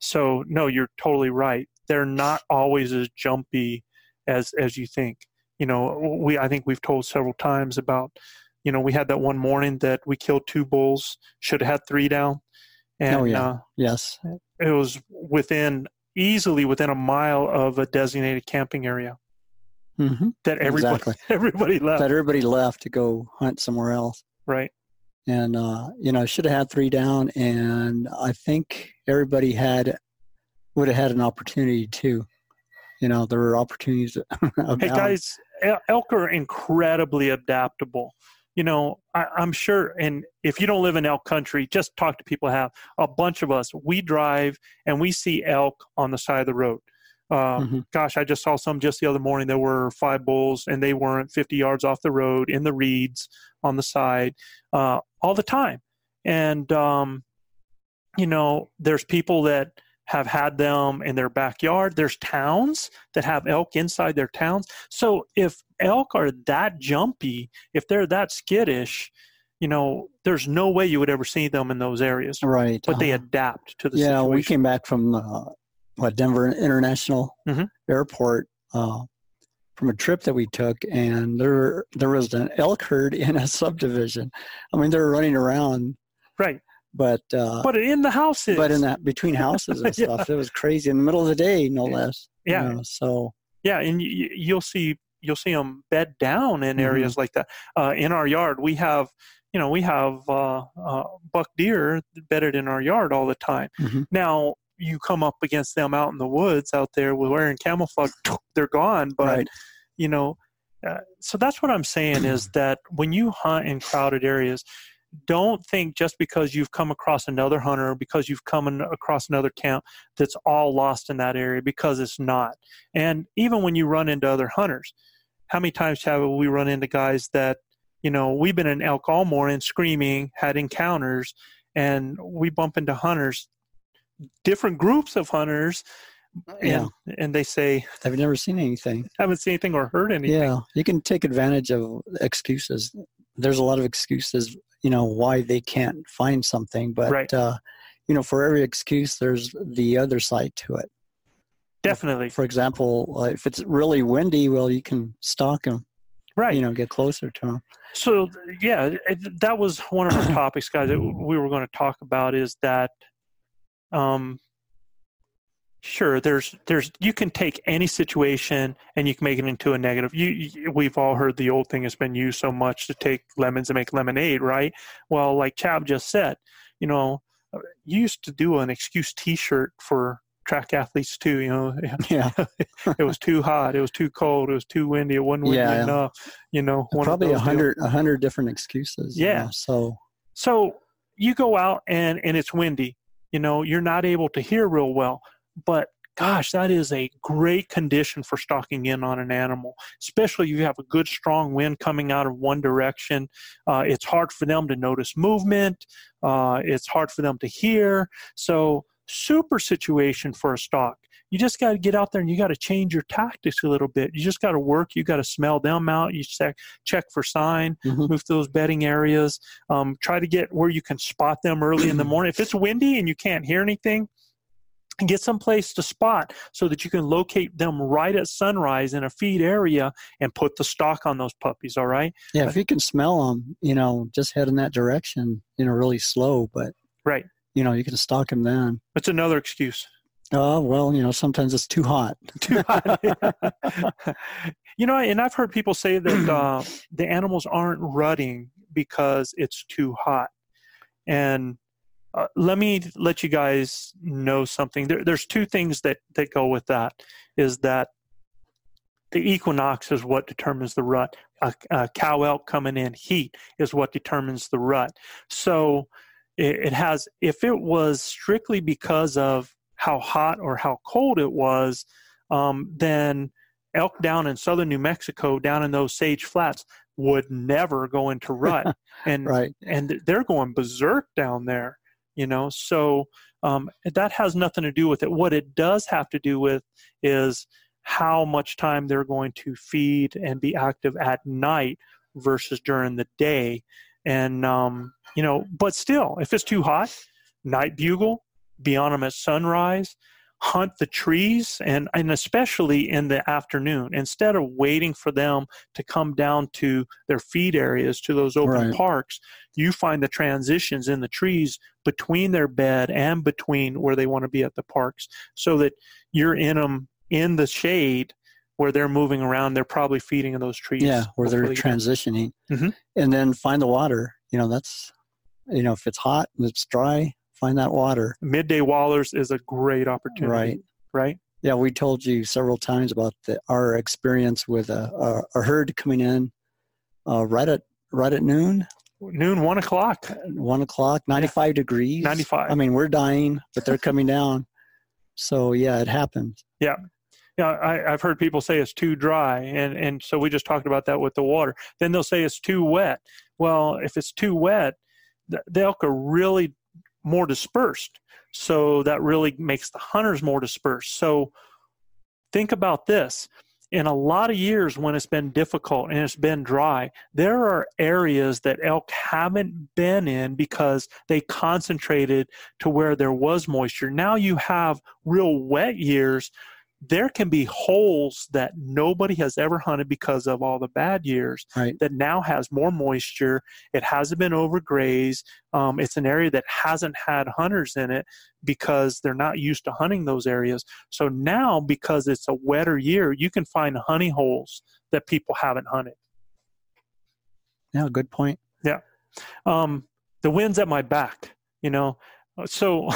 So, no, you're totally right. They're not always as jumpy as you think. You know, I think we've told several times about, you know, we had that one morning that we killed 2 bulls, should have had 3 down. And, yes, it was easily within a mile of a designated camping area that everybody left. That everybody left to go hunt somewhere else. Right. And, you know, should have had 3 down, and I think everybody would have had an opportunity too. You know, there were opportunities. Hey guys, elk are incredibly adaptable. You know, I'm sure, and if you don't live in elk country, just talk to people. Have a bunch of us, we drive and we see elk on the side of the road. Gosh, I just saw some just the other morning. There were 5 bulls, and they weren't 50 yards off the road in the reeds on the side all the time. And, you know, there's people that have had them in their backyard. There's towns that have elk inside their towns. So if elk are that jumpy, if they're that skittish, you know, there's no way you would ever see them in those areas. Right. But they adapt to the situation. Yeah, we came back from Denver International Airport from a trip that we took, and there was an elk herd in a subdivision. I mean, they were running around. Right. But in the houses. But in that between houses and stuff, it was crazy in the middle of the day, no less. Yeah. You know, so. Yeah, and you'll see them bed down in areas like that. In our yard, we have buck deer bedded in our yard all the time. Now you come up against them out in the woods out there wearing camouflage, they're gone. But you know, so that's what I'm saying is that when you hunt in crowded areas, don't think just because you've come across another hunter, because you've come across another camp, that's all lost in that area, because it's not. And even when you run into other hunters, how many times have we run into guys that, you know, we've been in elk all morning screaming, had encounters, and we bump into hunters, different groups of hunters, and they say, I've never seen anything. I haven't seen anything or heard anything. Yeah, you can take advantage of excuses. There's a lot of excuses, you know, why they can't find something. But, you know, for every excuse, there's the other side to it. Definitely. For example, if it's really windy, well, you can stalk them. Right. You know, get closer to them. So, yeah, that was one of our topics, guys, that we were going to talk about, is that, sure, there's you can take any situation and you can make it into a negative. We've all heard the old thing has been used so much, to take lemons and make lemonade, right? Well, like Chab just said, you know, you used to do an excuse T-shirt for track athletes too. You know, it was too hot, it was too cold, it was too windy, it wasn't windy enough. You know, probably 100 different excuses. Yeah. You know, so you go out and it's windy. You know, you're not able to hear real well. But, gosh, that is a great condition for stalking in on an animal, especially if you have a good, strong wind coming out of one direction. It's hard for them to notice movement. It's hard for them to hear. So, super situation for a stalk. You just got to get out there and you got to change your tactics a little bit. You just got to work. You got to smell them out. You check for sign, move to those bedding areas. Try to get where you can spot them early in the morning. If it's windy and you can't hear anything, get someplace to spot so that you can locate them right at sunrise in a feed area and put the stalk on those puppies, all right? Yeah, if you can smell them, you know, just head in that direction, you know, really slow. But, you know, you can stalk them then. That's another excuse. Oh, well, you know, sometimes it's too hot. Too hot. You know, and I've heard people say that the animals aren't rutting because it's too hot. And let me let you guys know something. There's two things that go with that, is that the equinox is what determines the rut. A cow elk coming in heat is what determines the rut. So it has, if it was strictly because of how hot or how cold it was, then elk down in southern New Mexico, down in those sage flats, would never go into rut. And right. And they're going berserk down there, you know. So that has nothing to do with it. What it does have to do with is how much time they're going to feed and be active at night versus during the day. And, you know, but still, if it's too hot, night bugle, be on them at sunrise, hunt the trees, and especially in the afternoon, instead of waiting for them to come down to their feed areas, to those open parks. You find the transitions in the trees between their bed and between where they want to be at the parks, so that you're in them in the shade where they're moving around. They're probably feeding in those trees. Yeah, where hopefully. They're transitioning. Mm-hmm. And then find the water. You know, that's, you know, if it's hot and it's dry, find that water. Midday wallers is a great opportunity. Right. Right? Yeah, we told you several times about our experience with a herd coming in right at noon. Noon, 1 o'clock. 1 o'clock, 95 degrees. 95. I mean, we're dying, but they're coming down. So, yeah, it happened. Yeah. Yeah, I've heard people say it's too dry, and so we just talked about that with the water. Then they'll say it's too wet. Well, if it's too wet, the elk are really more dispersed, so that really makes the hunters more dispersed. So think about this. In a lot of years when it's been difficult and it's been dry, there are areas that elk haven't been in because they concentrated to where there was moisture. Now you have real wet years. There can be holes that nobody has ever hunted because of all the bad years that now has more moisture. It hasn't been overgrazed. It's an area that hasn't had hunters in it because they're not used to hunting those areas. So now, because it's a wetter year, you can find honey holes that people haven't hunted. Yeah, good point. Yeah. The wind's at my back, you know. So,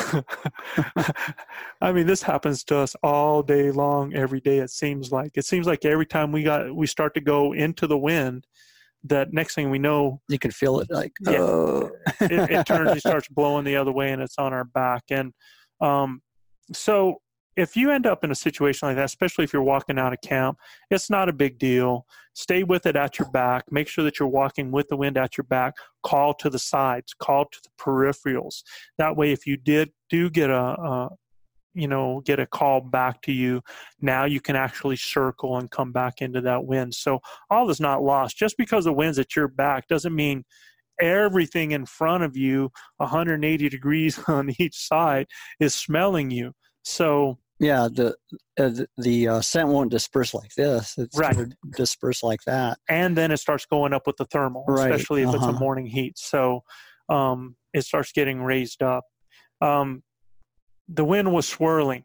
I mean, this happens to us all day long, every day, it seems like. It seems like every time we start to go into the wind, that next thing we know. You can feel it like, oh. It turns, it starts blowing the other way, and it's on our back. And so if you end up in a situation like that, especially if you're walking out of camp, it's not a big deal. Stay with it at your back. Make sure that you're walking with the wind at your back. Call to the sides. Call to the peripherals. That way, if you do get a call back to you, now you can actually circle and come back into that wind. So all is not lost. Just because the wind's at your back doesn't mean everything in front of you, 180 degrees on each side, is smelling you. So yeah, the scent won't disperse like this. It's going to disperse like that, and then it starts going up with the thermal, especially if it's a morning heat. So it starts getting raised up. The wind was swirling.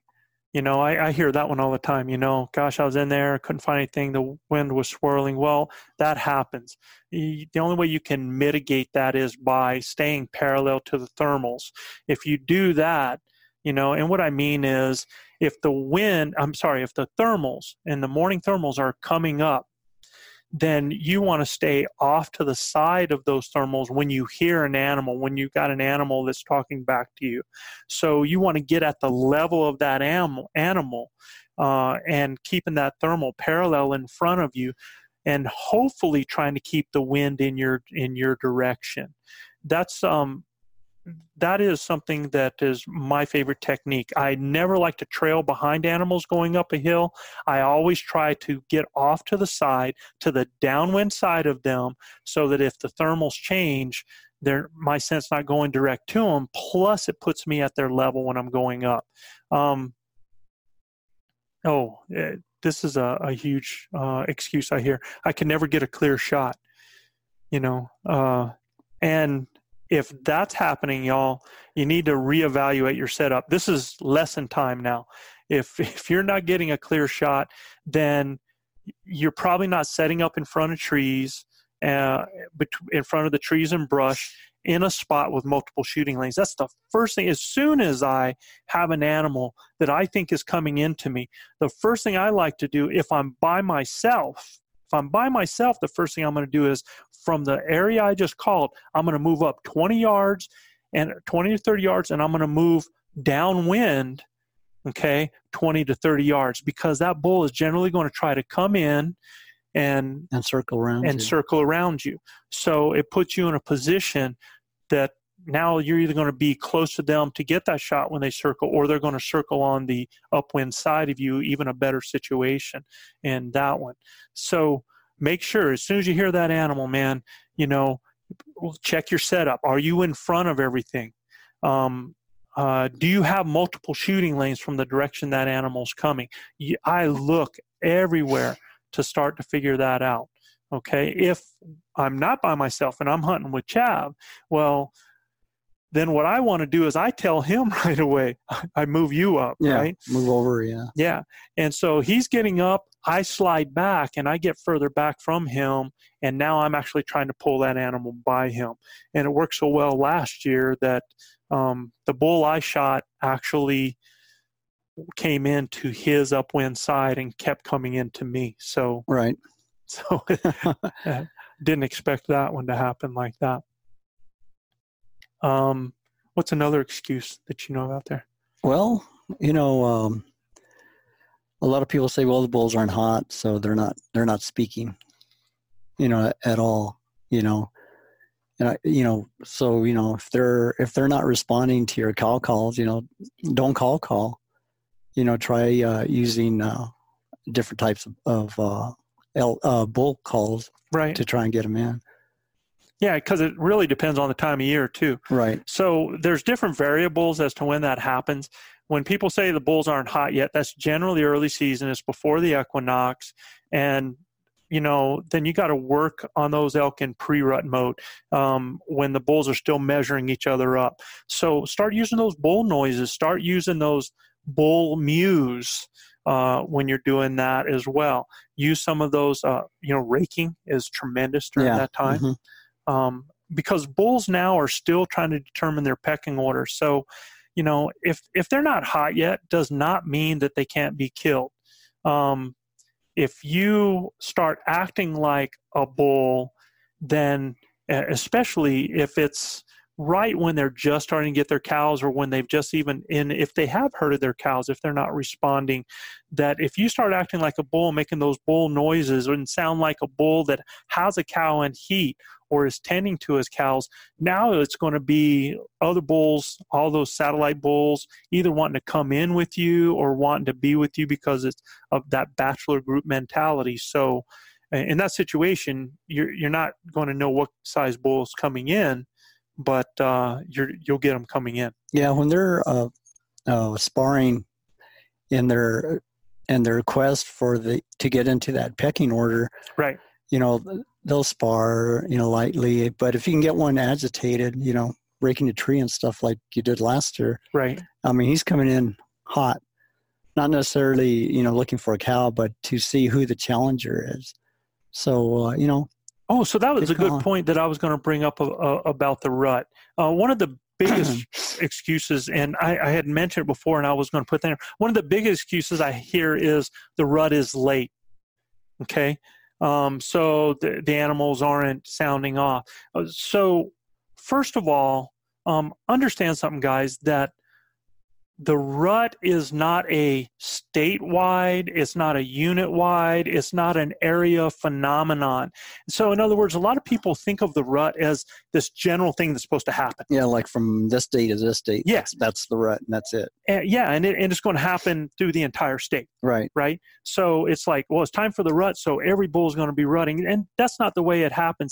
You know, I hear that one all the time. You know, gosh, I was in there, couldn't find anything. The wind was swirling. Well, that happens. The only way you can mitigate that is by staying parallel to the thermals. If you do that, you know, and what I mean is if the thermals and the morning thermals are coming up, then you want to stay off to the side of those thermals when you hear an animal, when you've got an animal that's talking back to you. So you want to get at the level of that animal and keeping that thermal parallel in front of you, and hopefully trying to keep the wind in your direction. That is something that is my favorite technique. I never like to trail behind animals going up a hill. I always try to get off to the side, to the downwind side of them, so that if the thermals change, my scent's not going direct to them. Plus, it puts me at their level when I'm going up. This is a huge excuse I hear. I can never get a clear shot, you know, and If that's happening, y'all, you need to reevaluate your setup. This is lesson time now. If you're not getting a clear shot, then you're probably not setting up in front of trees, in front of the trees and brush in a spot with multiple shooting lanes. That's the first thing. As soon as I have an animal that I think is coming into me, the first thing I like to do, if I'm by myself, the first thing I'm going to do is, from the area I just called, I'm going to move up 20 to 30 yards, and I'm going to move downwind, 20 to 30 yards, because that bull is generally going to try to come in and circle around you. So it puts you in a position that now you're either going to be close to them to get that shot when they circle, or they're going to circle on the upwind side of you, even a better situation in that one. So make sure as soon as you hear that animal, man, check your setup. Are you in front of everything? Do you have multiple shooting lanes from the direction that animal's coming? I look everywhere to start to figure that out. Okay, if I'm not by myself and I'm hunting with Chav, well, then what I want to do is I tell him right away, I move you up, right? Move over, yeah. And so he's getting up, I slide back, and I get further back from him, and now I'm actually trying to pull that animal by him. And it worked so well last year that the bull I shot actually came into his upwind side and kept coming into me. So didn't expect that one to happen like that. What's another excuse that you know about there? Well, a lot of people say, well, the bulls aren't hot, so they're not speaking, at all, And so if they're not responding to your call calls, don't call. Try using different types of bull calls, right, to try and get them in. Yeah, because it really depends on the time of year too. Right. So there's different variables as to when that happens. When people say the bulls aren't hot yet, that's generally early season. It's before the equinox, and then you got to work on those elk in pre-rut mode when the bulls are still measuring each other up. So start using those bull noises. Start using those bull mews when you're doing that as well. Use some of those, raking is tremendous during that time. Mm-hmm. Because bulls now are still trying to determine their pecking order. So, if they're not hot yet, does not mean that they can't be killed. If you start acting like a bull, then especially if it's right when they're just starting to get their cows, or when they've just if they have herded their cows, if they're not responding, that if you start acting like a bull, making those bull noises and sound like a bull that has a cow in heat or is tending to his cows, now it's going to be other bulls, all those satellite bulls, either wanting to come in with you or wanting to be with you because it's of that bachelor group mentality. So in that situation, you're not going to know what size bull is coming in, but you'll get them coming in. Yeah, when they're sparring in their quest to get into that pecking order, right? They'll spar, lightly, but if you can get one agitated, breaking a tree and stuff like you did last year, right? I mean, he's coming in hot, not necessarily looking for a cow, but to see who the challenger is. So Oh, so that was a good point that I was going to bring up about the rut. One of the biggest excuses, and I had mentioned it before, and I was going to put that in. One of the biggest excuses I hear is the rut is late, okay? So the animals aren't sounding off. So first of all, understand something, guys, that the rut is not a statewide, it's not a unit-wide, it's not an area phenomenon. So in other words, a lot of people think of the rut as this general thing that's supposed to happen. Yeah, like from this day to this date. Yes. That's the rut, and that's it. And it's going to happen through the entire state. Right. Right? So it's like, well, it's time for the rut, so every bull is going to be rutting. And that's not the way it happens.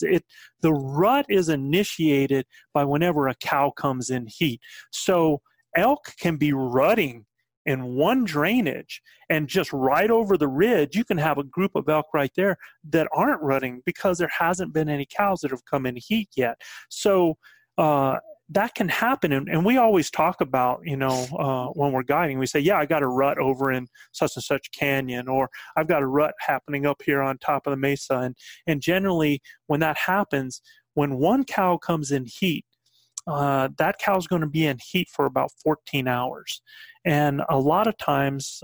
The rut is initiated by whenever a cow comes in heat. So elk can be rutting in one drainage, and just right over the ridge, you can have a group of elk right there that aren't rutting because there hasn't been any cows that have come in heat yet. So that can happen. And we always talk about, when we're guiding, we say, yeah, I got a rut over in such and such canyon, or I've got a rut happening up here on top of the mesa. And generally when that happens, when one cow comes in heat, that cow's going to be in heat for about 14 hours. And a lot of times,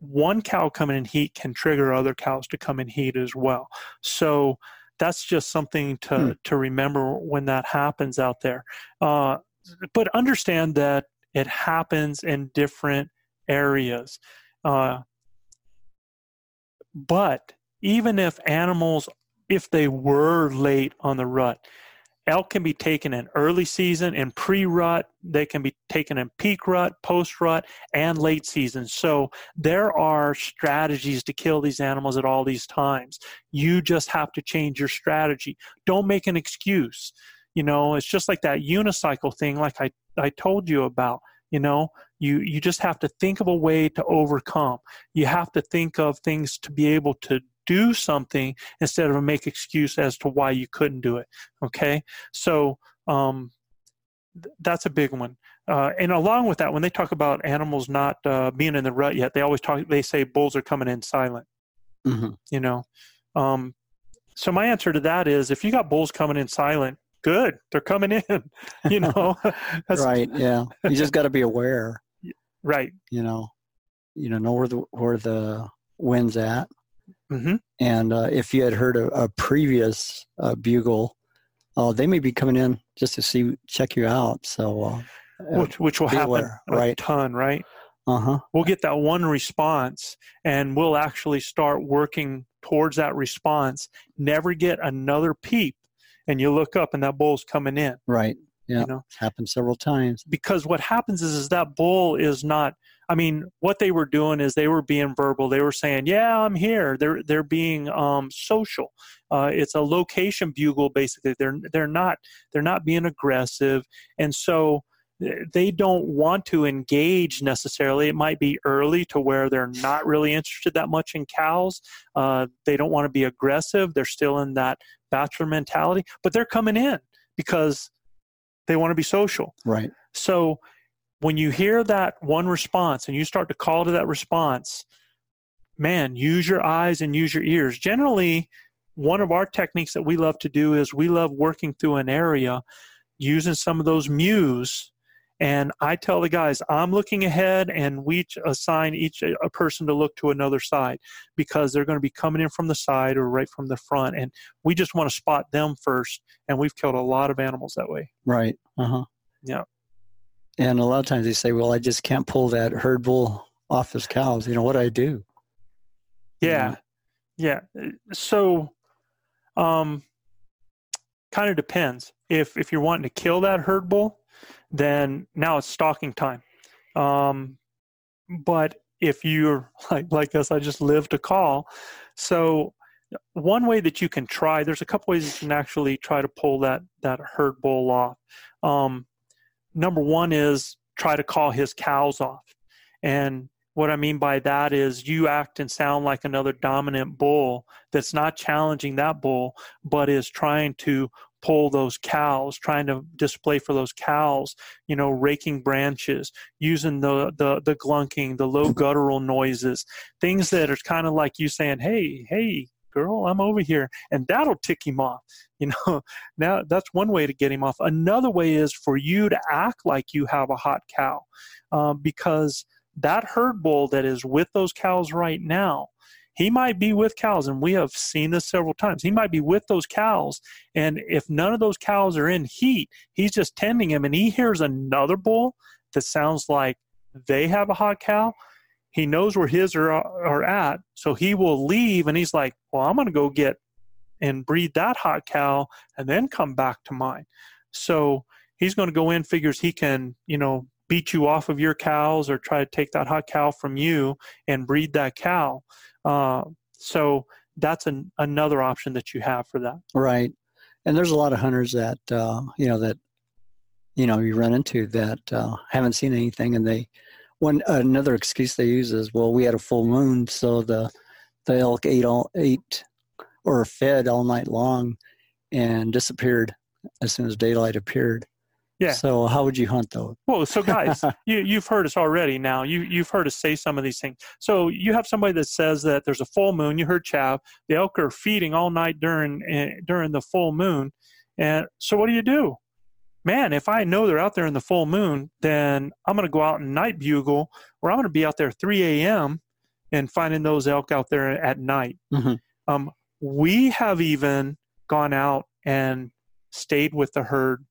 one cow coming in heat can trigger other cows to come in heat as well. So that's just something to remember when that happens out there. But understand that it happens in different areas. But even if animals, if they were late on the rut, elk can be taken in early season, in pre-rut. They can be taken in peak rut, post-rut, and late season. So there are strategies to kill these animals at all these times. You just have to change your strategy. Don't make an excuse. It's just like that unicycle thing like I told you about. You just have to think of a way to overcome. You have to think of things to be able to do something instead of make excuse as to why you couldn't do it. Okay. So, that's a big one. And along with that, when they talk about animals not being in the rut yet, they say bulls are coming in silent, so my answer to that is, if you got bulls coming in silent, good, they're coming in, Right. Yeah. You just got to be aware. Right. Know where the wind's at. Mm-hmm. And if you had heard a previous bugle, they may be coming in just to check you out. So, which will happen a ton, right? Uh-huh. We'll get that one response, and we'll actually start working towards that response. Never get another peep, and you look up, and that bull's coming in. Right. Yeah. It's happened several times. Because what happens is that bull is not. What they were doing is they were being verbal. They were saying, yeah, I'm here. They're being social. It's a location bugle, basically. They're not being aggressive. And so they don't want to engage necessarily. It might be early to where they're not really interested that much in cows. They don't want to be aggressive. They're still in that bachelor mentality. But they're coming in because they want to be social. Right. So when you hear that one response and you start to call to that response, man, use your eyes and use your ears. Generally, one of our techniques that we love to do is we love working through an area using some of those mews. And I tell the guys, I'm looking ahead, and we assign each a person to look to another side, because they're going to be coming in from the side or right from the front. And we just want to spot them first. And we've killed a lot of animals that way. Right. Uh-huh. Yeah. And a lot of times they say, well, I just can't pull that herd bull off his cows. What do I do? Yeah. Yeah. So kind of depends. If you're wanting to kill that herd bull, then now it's stalking time. But if you're like us, I just live to call. So one way that you can try, there's a couple ways you can actually try to pull that herd bull off. Number one is try to call his cows off. And what I mean by that is you act and sound like another dominant bull that's not challenging that bull, but is trying to pull those cows, trying to display for those cows, raking branches, using the glunking, the low guttural noises, things that are kind of like you saying, hey, girl, I'm over here. And that'll tick him off. Now that's one way to get him off. Another way is for you to act like you have a hot cow, because that herd bull that is with those cows right now, he might be with cows, and we have seen this several times. He might be with those cows, and if none of those cows are in heat, he's just tending him, and he hears another bull that sounds like they have a hot cow. He knows where his are at, so he will leave, and he's like, well, I'm going to go get and breed that hot cow and then come back to mine. So he's going to go in, figures he can, beat you off of your cows or try to take that hot cow from you and breed that cow. So that's another option that you have for that. Right. And there's a lot of hunters that, you run into that haven't seen anything, and another excuse they use is, well, we had a full moon, so the elk ate or fed all night long and disappeared as soon as daylight appeared. Yeah. So how would you hunt those? Well, so guys, you've heard us already now. You've heard us say some of these things. So you have somebody that says that there's a full moon. You heard Chav. The elk are feeding all night during the full moon. And so what do you do? Man, if I know they're out there in the full moon, then I'm going to go out and night bugle, or I'm going to be out there 3 a.m. and finding those elk out there at night. Mm-hmm. We have even gone out and stayed with the herd.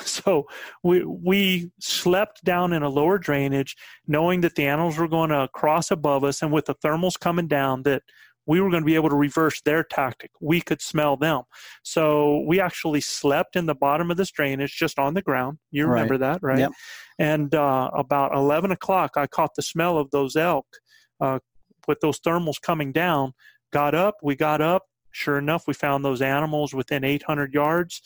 So we slept down in a lower drainage, knowing that the animals were going to cross above us, and with the thermals coming down, that we were going to be able to reverse their tactic. We could smell them. So we actually slept in the bottom of this drainage, just on the ground. You remember that, right? Yep. And about 11 o'clock, I caught the smell of those elk with those thermals coming down. We got up. Sure enough, we found those animals within 800 yards.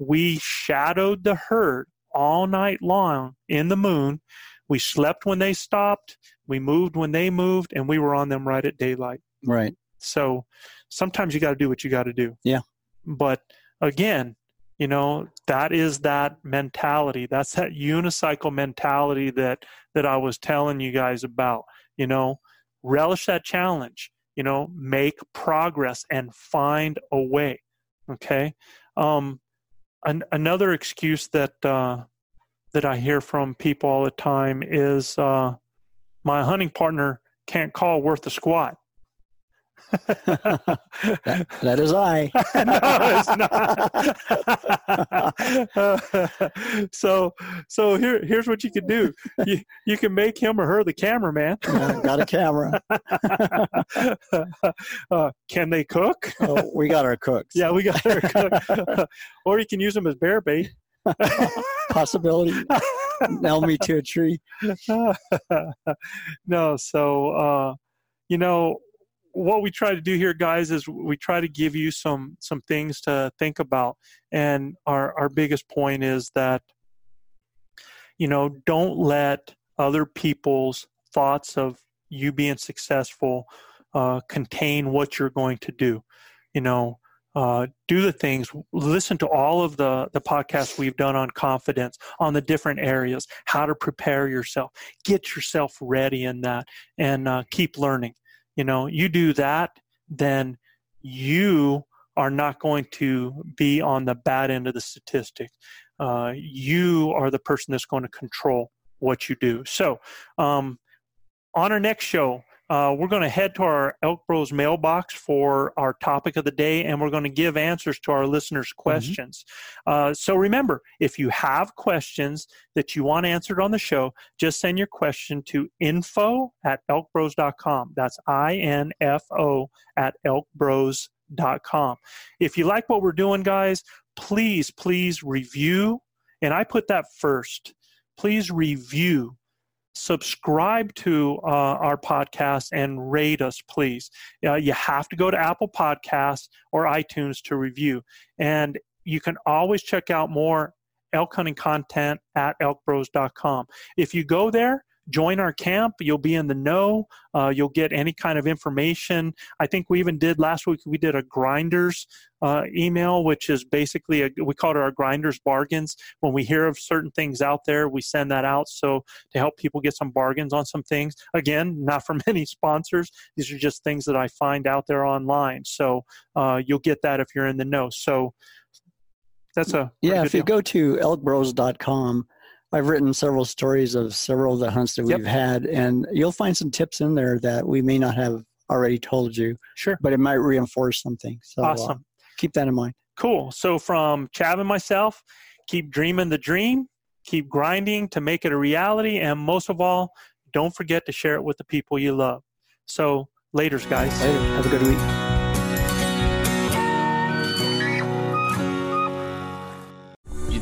We shadowed the herd all night long in the moon. We slept when they stopped. We moved when they moved, and we were on them right at daylight. Right. So sometimes you got to do what you got to do. Yeah. But again, you know, that is that mentality. That's that unicycle mentality that I was telling you guys about. You know, relish that challenge. You know, make progress and find a way. Okay. Another excuse that I hear from people all the time is my hunting partner can't call worth a squat. that is I. No, it's not. So here's what you can do. You can make him or her the cameraman. Got a camera. Can they cook? Oh, we got our cooks. Yeah, we got our cook. Or you can use them as bear bait. Possibility. Nail me to a tree. No, so you know, what we try to do here, guys, is we try to give you some things to think about. And our biggest point is that, you know, don't let other people's thoughts of you being successful contain what you're going to do. You know, do the things, listen to all of the podcasts we've done on confidence, on the different areas, how to prepare yourself, get yourself ready in that, and keep learning. You know, you do that, then you are not going to be on the bad end of the statistic. You are the person that's going to control what you do. So on our next show, we're going to head to our Elk Bros mailbox for our topic of the day, and we're going to give answers to our listeners' questions. Mm-hmm. So remember, if you have questions that you want answered on the show, just send your question to info@elkgrows.com. That's info@elkgrows.com. If you like what we're doing, guys, please review. And I put that first. Please review. Subscribe to our podcast and rate us, please. You have to go to Apple Podcasts or iTunes to review. And you can always check out more elk hunting content at elkgrows.com. If you go there, join our camp. You'll be in the know. You'll get any kind of information. I think we even did last week, we did a grinders email, which is basically, we call it our grinders bargains. When we hear of certain things out there, we send that out so to help people get some bargains on some things. Again, not from any sponsors. These are just things that I find out there online. So you'll get that if you're in the know. So that's a if you go to elkbros.com, I've written several stories of several of the hunts that we've had, and you'll find some tips in there that we may not have already told you. Sure. But it might reinforce something. So awesome. Keep that in mind. Cool. So from Chav and myself, keep dreaming the dream, keep grinding to make it a reality, and most of all, don't forget to share it with the people you love. So laters, guys. Later. Have a good week.